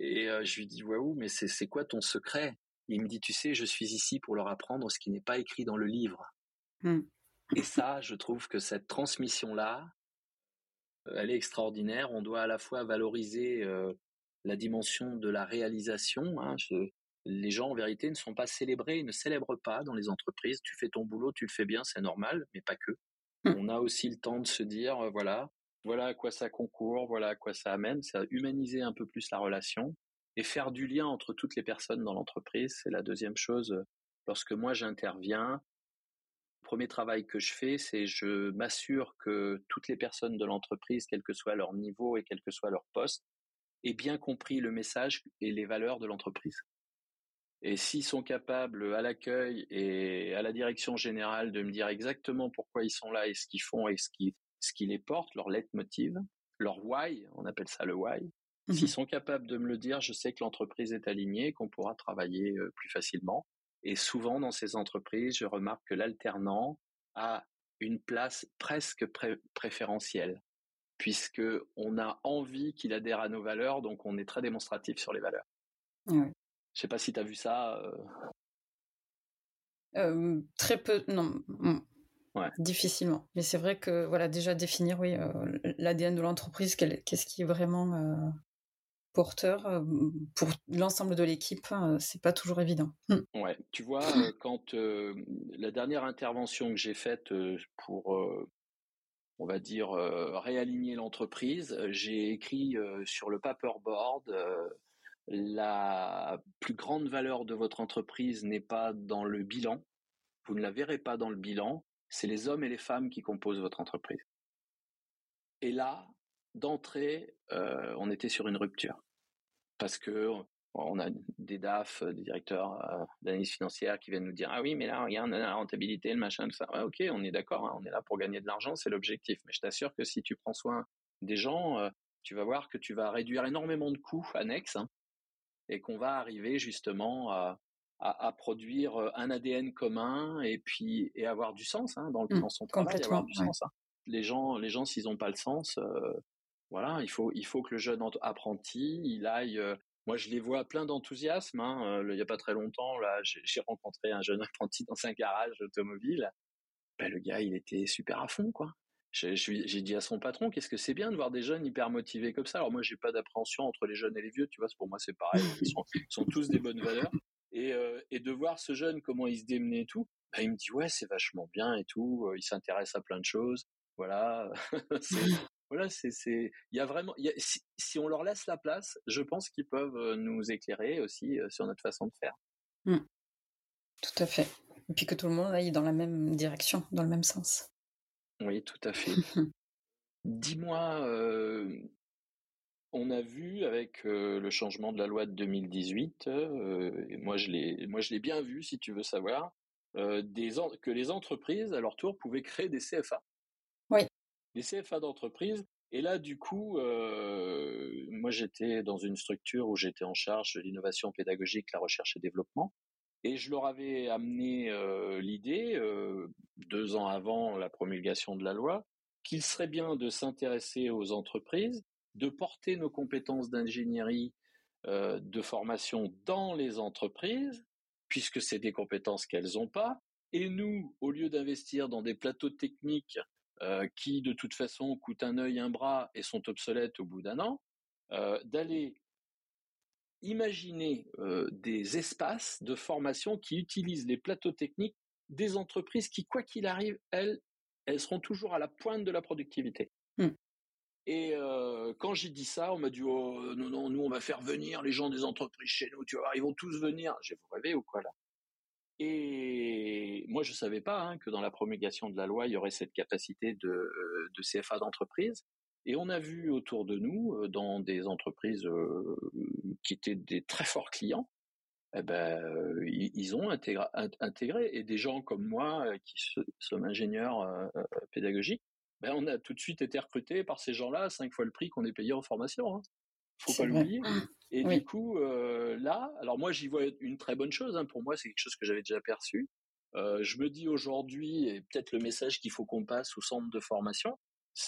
et euh, je lui dis, waouh, mais c'est, c'est quoi ton secret ? Il me dit, tu sais, je suis ici pour leur apprendre ce qui n'est pas écrit dans le livre. Mm. Et ça, je trouve que cette transmission-là, elle est extraordinaire. On doit à la fois valoriser euh, la dimension de la réalisation. Hein, je, les gens, en vérité, ne sont pas célébrés, ne célèbrent pas dans les entreprises. Tu fais ton boulot, tu le fais bien, c'est normal, mais pas que. Mmh. On a aussi le temps de se dire, euh, voilà, voilà à quoi ça concourt, voilà à quoi ça amène. Ça humaniser un peu plus la relation et faire du lien entre toutes les personnes dans l'entreprise. C'est la deuxième chose. Lorsque moi, j'interviens, le premier travail que je fais, c'est je m'assure que toutes les personnes de l'entreprise, quel que soit leur niveau et quel que soit leur poste, et bien compris le message et les valeurs de l'entreprise. Et s'ils sont capables à l'accueil et à la direction générale de me dire exactement pourquoi ils sont là et ce qu'ils font et ce qui, ce qui les porte, leur leitmotiv, leur why, on appelle ça le why, mm-hmm. s'ils sont capables de me le dire, je sais que l'entreprise est alignée et qu'on pourra travailler plus facilement. Et souvent dans ces entreprises, je remarque que l'alternant a une place presque pré- préférentielle. Puisque on a envie qu'il adhère à nos valeurs, donc on est très démonstratif sur les valeurs. Oui. Je sais pas si tu as vu ça. Euh... Euh, très peu, non. Ouais. Difficilement. Mais c'est vrai que voilà, déjà définir oui, euh, l'A D N de l'entreprise, qu'est-ce qui est vraiment euh, porteur pour l'ensemble de l'équipe, c'est pas toujours évident. Ouais, tu vois, quand euh, la dernière intervention que j'ai faite pour, euh, on va dire, euh, réaligner l'entreprise, j'ai écrit euh, sur le paperboard euh, la plus grande valeur de votre entreprise n'est pas dans le bilan, vous ne la verrez pas dans le bilan, c'est les hommes et les femmes qui composent votre entreprise. Et là, d'entrée, euh, on était sur une rupture parce que on a des D A F, des directeurs euh, d'analyse financière qui viennent nous dire ah oui mais là regarde la rentabilité, le machin, tout ça. Ouais, ok, on est d'accord, hein, on est là pour gagner de l'argent, c'est l'objectif. Mais je t'assure que si tu prends soin des gens, euh, tu vas voir que tu vas réduire énormément de coûts annexes hein, et qu'on va arriver justement à, à, à produire un A D N commun et puis et avoir du sens hein, dans le mmh, dans son travail, avoir du ouais. sens. Hein. Les gens, les gens, s'ils n'ont pas le sens. Euh, Voilà, il faut, il faut que le jeune apprenti, il aille... Euh, moi, je les vois plein d'enthousiasme. Hein, euh, il n'y a pas très longtemps, là, j'ai, j'ai rencontré un jeune apprenti dans un garage automobile. Ben, le gars, il était super à fond, quoi. J'ai, j'ai dit à son patron, qu'est-ce que c'est bien de voir des jeunes hyper motivés comme ça. Alors moi, j'ai pas d'appréhension entre les jeunes et les vieux, tu vois, pour moi, c'est pareil. Ils sont, ils sont tous des bonnes valeurs. Et, euh, et de voir ce jeune, comment il se démenait et tout, ben, il me dit, ouais, c'est vachement bien et tout. Il s'intéresse à plein de choses. Voilà, c'est... Voilà, c'est, c'est, il y a vraiment, y a, si, si on leur laisse la place, je pense qu'ils peuvent nous éclairer aussi sur notre façon de faire. Mmh. Tout à fait. Et puis que tout le monde aille dans la même direction, dans le même sens. Oui, tout à fait. Dis-moi, euh, on a vu avec euh, le changement de la loi de deux mille dix-huit, euh, et moi je l'ai, moi je l'ai bien vu, si tu veux savoir, euh, des en- que les entreprises à leur tour pouvaient créer des C F A. Oui. Des C F A d'entreprise. Et là, du coup, euh, moi, j'étais dans une structure où j'étais en charge de l'innovation pédagogique, la recherche et développement. Et je leur avais amené euh, l'idée, euh, deux ans avant la promulgation de la loi, qu'il serait bien de s'intéresser aux entreprises, de porter nos compétences d'ingénierie, euh, de formation dans les entreprises, puisque c'est des compétences qu'elles n'ont pas. Et nous, au lieu d'investir dans des plateaux techniques, Euh, qui de toute façon coûtent un œil, un bras et sont obsolètes au bout d'un an, euh, d'aller imaginer euh, des espaces de formation qui utilisent les plateaux techniques des entreprises qui, quoi qu'il arrive, elles, elles seront toujours à la pointe de la productivité. Mmh. Et euh, quand j'ai dit ça, on m'a dit « Oh non, non, nous on va faire venir les gens des entreprises chez nous, tu vois, ils vont tous venir. » J'ai vous rêvez ou quoi là ? Et moi, je savais pas hein, que dans la promulgation de la loi, il y aurait cette capacité de, euh, de C F A d'entreprise. Et on a vu autour de nous, euh, dans des entreprises euh, qui étaient des très forts clients, eh ben, euh, ils, ils ont intégra- intégré. Et des gens comme moi, euh, qui se, sommes ingénieurs euh, pédagogiques, ben, on a tout de suite été recrutés par ces gens-là, cinq fois le prix qu'on est payé en formation. Hein. Faut c'est pas vrai. L'oublier. Et oui. Du coup, euh, là, alors moi, j'y vois une très bonne chose. Hein. Pour moi, c'est quelque chose que j'avais déjà perçu. Euh, je me dis aujourd'hui, et peut-être le message qu'il faut qu'on passe au centre de formation,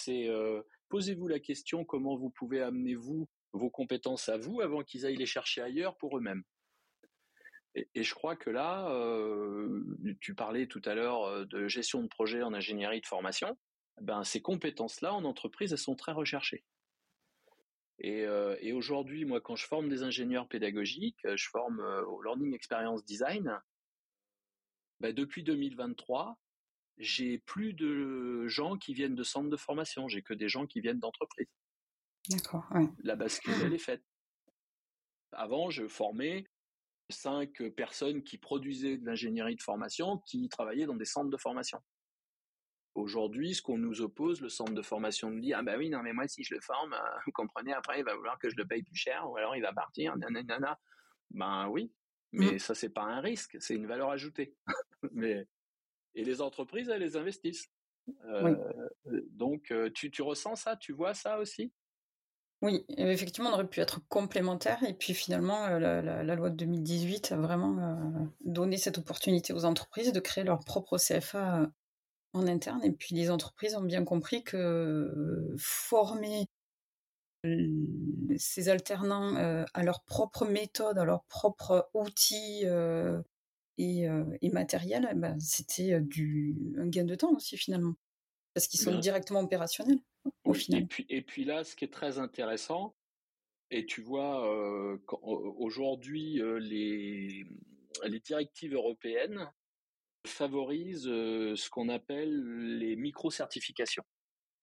c'est euh, posez-vous la question comment vous pouvez amener vous vos compétences à vous avant qu'ils aillent les chercher ailleurs pour eux-mêmes. Et, et je crois que là, euh, tu parlais tout à l'heure de gestion de projet en ingénierie de formation. Ben, ces compétences-là en entreprise, elles sont très recherchées. Et, euh, et aujourd'hui, moi, quand je forme des ingénieurs pédagogiques, je forme euh, au Learning Experience Design. Bah, depuis deux mille vingt-trois, j'ai plus de gens qui viennent de centres de formation. J'ai que des gens qui viennent d'entreprises. D'accord. Ouais. La bascule, elle est faite. Avant, je formais cinq personnes qui produisaient de l'ingénierie de formation, qui travaillaient dans des centres de formation. Aujourd'hui, ce qu'on nous oppose, le centre de formation nous dit « Ah ben oui, non mais moi si je le forme, euh, vous comprenez, après il va vouloir que je le paye plus cher ou alors il va partir, nanana. » Ben oui, mais mmh. ça c'est pas un risque, c'est une valeur ajoutée. mais, et les entreprises, elles les investissent. Euh, oui. Donc tu, tu ressens ça, tu vois ça aussi ? Oui, effectivement, on aurait pu être complémentaires et puis finalement, la, la, la loi de deux mille dix-huit a vraiment euh, donné cette opportunité aux entreprises de créer leur propre C F A euh... en interne, et puis les entreprises ont bien compris que former ces alternants à leur propre méthode, à leur propre outil et, et matériel, ben c'était du, un gain de temps aussi finalement, parce qu'ils sont bien. Directement opérationnels au oui, final. Et puis, et puis là, ce qui est très intéressant, Et tu vois, euh, quand, aujourd'hui, euh, les, les directives européennes favorisent euh, ce qu'on appelle les micro-certifications.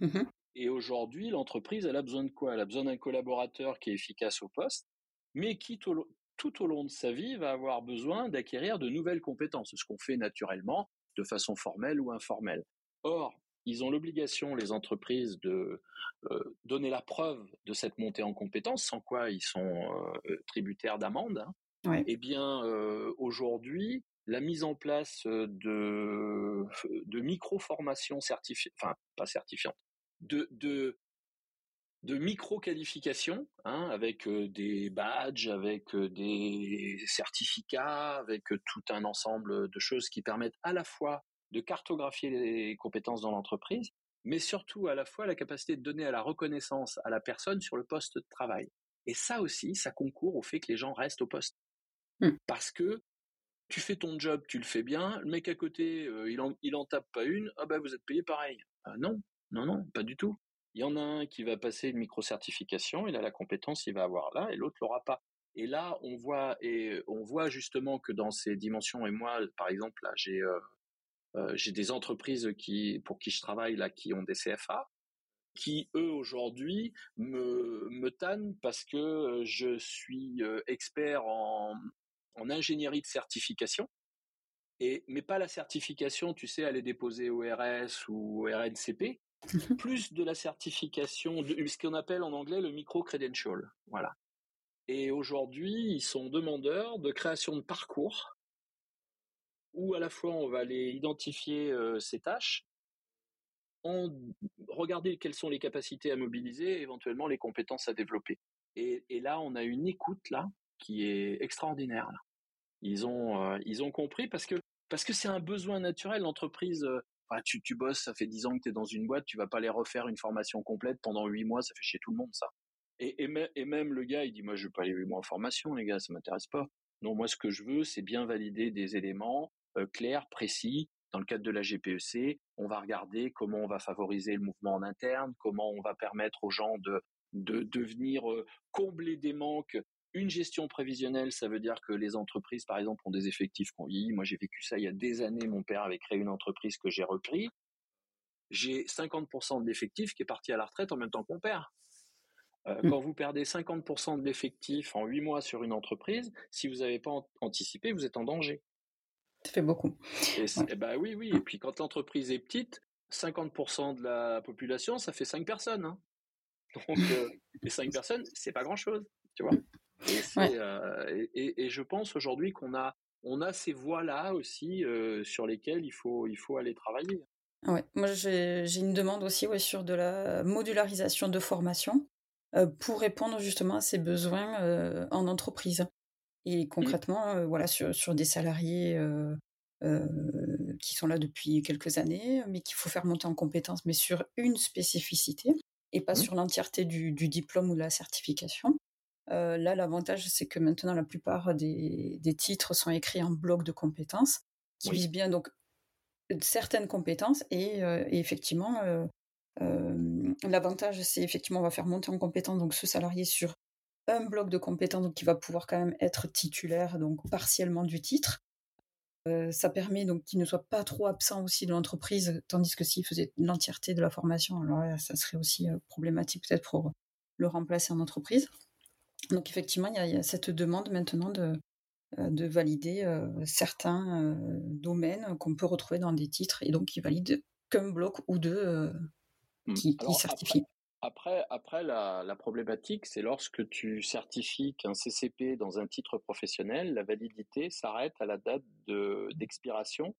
Mmh. Et aujourd'hui, l'entreprise, elle a besoin de quoi? Elle a besoin d'un collaborateur qui est efficace au poste, mais qui, tout au long de sa vie, va avoir besoin d'acquérir de nouvelles compétences, ce qu'on fait naturellement, de façon formelle ou informelle. Or, ils ont l'obligation, les entreprises, de euh, donner la preuve de cette montée en compétences, sans quoi ils sont euh, tributaires d'amendes. Hein. Ouais. Eh bien, euh, aujourd'hui, la mise en place de, de micro-formations certifiées, enfin, pas certifiantes, de, de, de micro-qualifications, hein, avec des badges, avec des certificats, avec tout un ensemble de choses qui permettent à la fois de cartographier les compétences dans l'entreprise, mais surtout à la fois la capacité de donner à la reconnaissance à la personne sur le poste de travail. Et ça aussi, ça concourt au fait que les gens restent au poste. Mmh. Parce que tu fais ton job, tu le fais bien, le mec à côté, euh, il, en, il en tape pas une, ah bah vous êtes payé pareil. Ah non, non, non, pas du tout. Il y en a un qui va passer une micro-certification, il a la compétence, il va avoir là, et l'autre l'aura pas. Et là, on voit, et on voit justement que dans ces dimensions, et moi, par exemple, là, j'ai... Euh, Euh, j'ai des entreprises qui, pour qui je travaille là, qui ont des C F A, qui eux aujourd'hui me, me tannent parce que je suis expert en, en ingénierie de certification, et mais pas la certification, tu sais, aller déposer au R S ou au R N C P, mm-hmm. plus de la certification, de, ce qu'on appelle en anglais le micro-credential, voilà. Et aujourd'hui, ils sont demandeurs de création de parcours, où à la fois on va aller identifier euh, ces tâches, en regarder quelles sont les capacités à mobiliser, éventuellement les compétences à développer. Et, et là, on a une écoute là qui est extraordinaire. Là. Ils ont euh, ils ont compris parce que parce que c'est un besoin naturel. L'entreprise, euh, bah, tu tu bosses, ça fait dix ans que t'es dans une boîte, tu vas pas aller refaire une formation complète pendant huit mois, ça fait chier tout le monde ça. Et et, me, et même le gars, il dit moi je vais pas aller huit mois en formation, les gars, ça m'intéresse pas. Non, moi ce que je veux, c'est bien valider des éléments. Euh, clair, précis, dans le cadre de la G P E C, on va regarder comment on va favoriser le mouvement en interne, comment on va permettre aux gens de, de, de venir euh, combler des manques. Une gestion prévisionnelle, ça veut dire que les entreprises, par exemple, ont des effectifs qu'on vieillit. Moi, j'ai vécu ça il y a des années. Mon père avait créé une entreprise que j'ai repris. J'ai cinquante pour cent de l'effectif qui est parti à la retraite en même temps que mon père. Euh, mmh. Quand vous perdez cinquante pour cent de l'effectif en huit mois sur une entreprise, si vous n'avez pas an- anticipé, vous êtes en danger. Ça fait beaucoup. Et ouais. Bah oui, oui. Et puis quand l'entreprise est petite, cinquante pour cent de la population, ça fait cinq personnes. Hein. Donc euh, les cinq personnes, c'est pas grand-chose, tu vois. Et, c'est, ouais. euh, et, et, et je pense aujourd'hui qu'on a, on a ces voies-là aussi euh, sur lesquelles il faut, il faut aller travailler. Ouais. Moi, j'ai, j'ai une demande aussi ouais, sur de la modularisation de formation euh, pour répondre justement à ces besoins euh, en entreprise. Et concrètement, euh, voilà, sur, sur des salariés euh, euh, qui sont là depuis quelques années, mais qu'il faut faire monter en compétences, mais sur une spécificité, et pas mmh. sur l'entièreté du, du diplôme ou de la certification. Euh, là, l'avantage, c'est que maintenant, la plupart des, des titres sont écrits en blocs de compétences, qui oui. visent bien donc certaines compétences, et, euh, et effectivement, euh, euh, l'avantage, c'est effectivement, on va faire monter en compétences donc, ce salarié sur un bloc de compétences donc, qui va pouvoir quand même être titulaire, donc partiellement du titre. Euh, ça permet donc qu'il ne soit pas trop absent aussi de l'entreprise, tandis que s'il faisait l'entièreté de la formation, alors là, ça serait aussi euh, problématique peut-être pour le remplacer en entreprise. Donc effectivement, il y a, il y a cette demande maintenant de, de valider euh, certains euh, domaines qu'on peut retrouver dans des titres, et donc qui valident qu'un bloc ou deux euh, qui, qui certifient. Après, après la, la problématique, c'est lorsque tu certifies qu'un C C P dans un titre professionnel, la validité s'arrête à la date de, d'expiration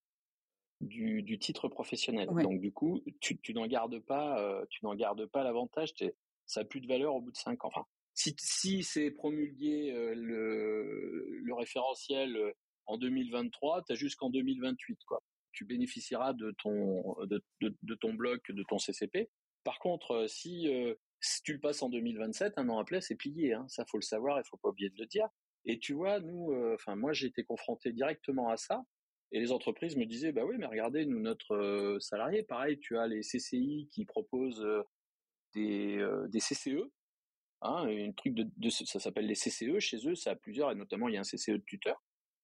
du, du titre professionnel. Ouais. Donc du coup, tu, tu n'en gardes pas, euh, tu n'en gardes pas l'avantage. T'es, ça n'a plus de valeur au bout de cinq ans. Enfin, si, si c'est promulgué euh, le, le référentiel en deux mille vingt-trois, tu as jusqu'en deux mille vingt-huit, quoi. Tu bénéficieras de ton, de, de, de ton bloc, de ton C C P. Par contre, si, euh, si tu le passes en deux mille vingt-sept, un an après, c'est plié. Hein. Ça, faut le savoir, il faut pas oublier de le dire. Et tu vois, nous, enfin euh, moi, j'ai été confronté directement à ça. Et les entreprises me disaient, bah oui, mais regardez, nous, notre euh, salarié, pareil, tu as les C C I qui proposent euh, des, euh, des C C E Hein, un truc de, de ça s'appelle les C C E chez eux, ça a plusieurs, et notamment il y a un C C E de tuteur.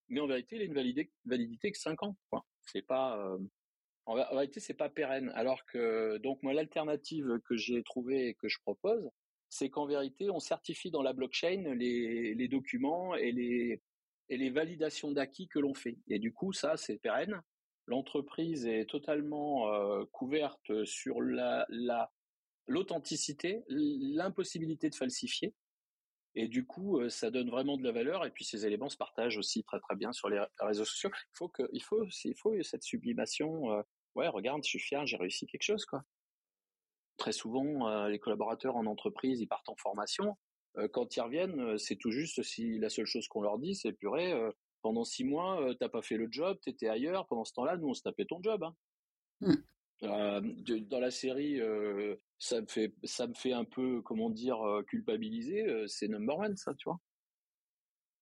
Mais en vérité, il a une validé, validité que cinq ans. Quoi. C'est pas, euh, en, en vérité, c'est pas pérenne. Alors que donc moi, l'alternative que j'ai trouvée et que je propose, c'est qu'en vérité, on certifie dans la blockchain les, les documents et les et les validations d'acquis que l'on fait. Et du coup, ça, c'est pérenne. L'entreprise est totalement euh, couverte sur la, la l'authenticité, l'impossibilité de falsifier. Et du coup, ça donne vraiment de la valeur. Et puis, ces éléments se partagent aussi très très bien sur les réseaux sociaux. Il faut que, il faut, il faut cette sublimation. Euh, ouais, regarde, je suis fier, j'ai réussi quelque chose, quoi. Très souvent, euh, les collaborateurs en entreprise, ils partent en formation. Euh, quand ils reviennent, c'est tout juste si la seule chose qu'on leur dit, c'est purée. Euh, pendant six mois, euh, t'as pas fait le job, t'étais ailleurs. Pendant ce temps-là, nous, on se tapait ton job. Hein. Mmh. Euh, de, dans la série, euh, ça me fait, ça me fait un peu, comment dire, euh, culpabiliser. Euh, c'est number one, ça, tu vois.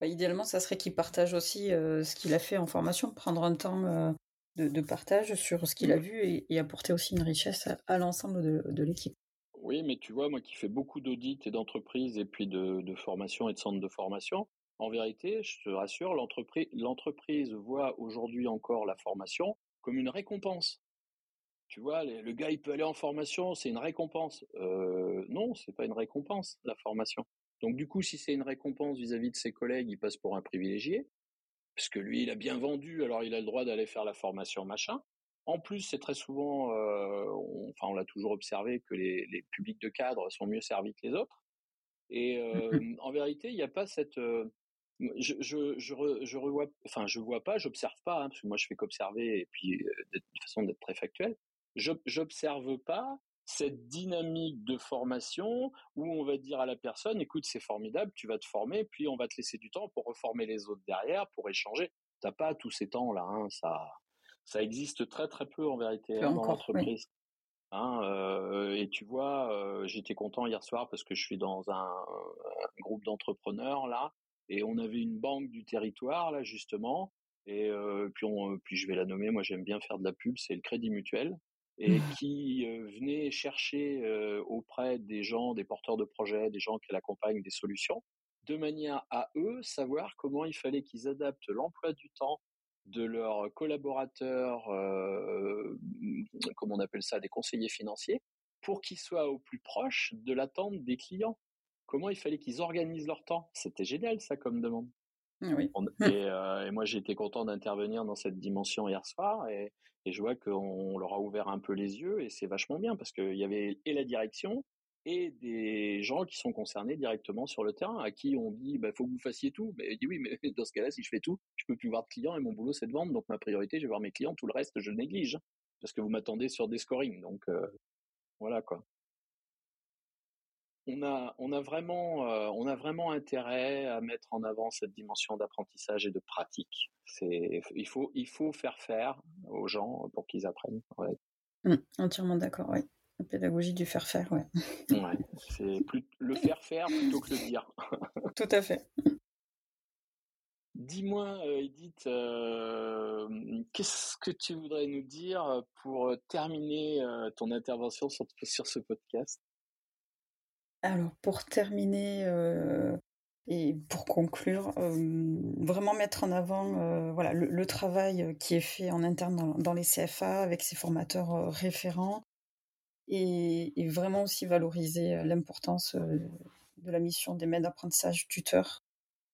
Bah, idéalement, ça serait qu'il partage aussi euh, ce qu'il a fait en formation, prendre un temps euh, de, de partage sur ce qu'il a vu et, et apporter aussi une richesse à, à l'ensemble de, de l'équipe. Oui, mais tu vois, moi qui fais beaucoup d'audits et d'entreprises et puis de, de formation et de centres de formation, en vérité, je te rassure, l'entreprise, l'entreprise voit aujourd'hui encore la formation comme une récompense. Tu vois, le gars, il peut aller en formation, c'est une récompense. Euh, non, c'est pas une récompense, la formation. Donc, du coup, si c'est une récompense vis-à-vis de ses collègues, il passe pour un privilégié, parce que lui, il a bien vendu, alors il a le droit d'aller faire la formation, machin. En plus, c'est très souvent, euh, on, enfin, on l'a toujours observé, que les, les publics de cadre sont mieux servis que les autres. Et euh, en vérité, il n'y a pas cette... Euh, Je, je, je, re, je revois, enfin, je vois pas, j'observe pas, hein, parce que moi je fais qu'observer et puis euh, de toute façon d'être très factuel. Je, j'observe pas cette dynamique de formation où on va dire à la personne, écoute, c'est formidable, tu vas te former, puis on va te laisser du temps pour reformer les autres derrière, pour échanger. T'as pas tous ces temps-là, hein, ça, ça existe très très peu en vérité hein, dans l'entreprise. Oui. Hein, euh, et tu vois, euh, j'étais content hier soir parce que je suis dans un, un groupe d'entrepreneurs là. Et on avait une banque du territoire, là, justement. Et euh, puis, on, puis, je vais la nommer, moi, j'aime bien faire de la pub, c'est le Crédit Mutuel. Et qui euh, venait chercher euh, auprès des gens, des porteurs de projets, des gens qu'elle accompagne, des solutions, de manière à eux savoir comment il fallait qu'ils adaptent l'emploi du temps de leurs collaborateurs, euh, comment on appelle ça, des conseillers financiers, pour qu'ils soient au plus proche de l'attente des clients. Comment il fallait qu'ils organisent leur temps. C'était génial, ça, comme demande. Oui. On, et, euh, et moi, j'ai été content d'intervenir dans cette dimension hier soir. Et, et je vois qu'on leur a ouvert un peu les yeux. Et c'est vachement bien parce qu'il y avait et la direction et des gens qui sont concernés directement sur le terrain, à qui on dit, bah, faut que vous fassiez tout. Mais il dit, oui, mais dans ce cas-là, si je fais tout, je ne peux plus voir de clients et mon boulot, c'est de vendre. Donc, ma priorité, je vais voir mes clients. Tout le reste, je néglige parce que vous m'attendez sur des scorings. Donc, euh, voilà, quoi. On a, on, a vraiment, euh, on a vraiment intérêt à mettre en avant cette dimension d'apprentissage et de pratique. C'est, il, faut, il faut faire faire aux gens pour qu'ils apprennent. Ouais. Mmh, entièrement d'accord, oui. La pédagogie du faire faire, oui. Ouais, c'est plus, le faire faire plutôt que le dire. Tout à fait. Dis-moi, Édith, euh, qu'est-ce que tu voudrais nous dire pour terminer euh, ton intervention sur, sur ce podcast ? Alors, pour terminer euh, et pour conclure, euh, vraiment mettre en avant euh, voilà, le, le travail qui est fait en interne dans, dans les C F A avec ses formateurs euh, référents et, et vraiment aussi valoriser l'importance euh, de la mission des maîtres d'apprentissage tuteurs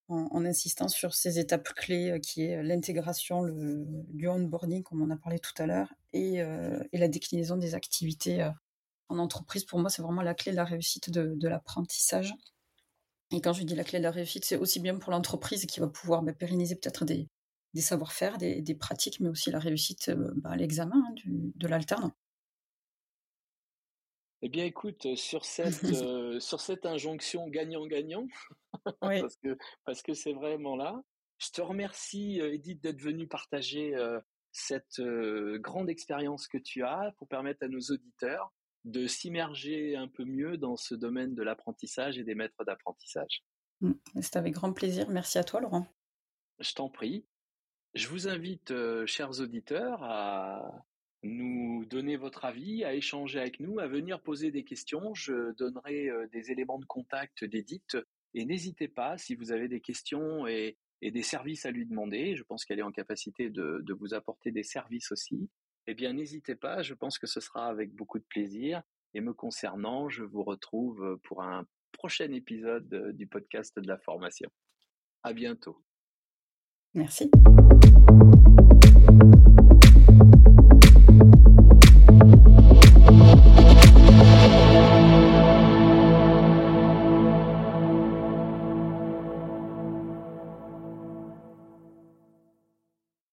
en, en insistant sur ces étapes clés euh, qui est l'intégration, le, du onboarding comme on a parlé tout à l'heure et, euh, et la déclinaison des activités euh, en entreprise, pour moi, c'est vraiment la clé de la réussite de, de l'apprentissage. Et quand je dis la clé de la réussite, c'est aussi bien pour l'entreprise qui va pouvoir bah, pérenniser peut-être des, des savoir-faire, des, des pratiques, mais aussi la réussite bah, à l'examen hein, du, de l'alternant. Eh bien, écoute, sur cette, euh, sur cette injonction gagnant-gagnant, oui. parce que, parce que c'est vraiment là, je te remercie, Édith, d'être venue partager euh, cette euh, grande expérience que tu as pour permettre à nos auditeurs de s'immerger un peu mieux dans ce domaine de l'apprentissage et des maîtres d'apprentissage. C'est avec grand plaisir. Merci à toi, Laurent. Je t'en prie. Je vous invite, euh, chers auditeurs, à nous donner votre avis, à échanger avec nous, à venir poser des questions. Je donnerai des éléments de contact d'Édith et n'hésitez pas si vous avez des questions et, et des services à lui demander. Je pense qu'elle est en capacité de, de vous apporter des services aussi. Eh bien, n'hésitez pas, je pense que ce sera avec beaucoup de plaisir. Et me concernant, je vous retrouve pour un prochain épisode du podcast de la formation. À bientôt. Merci.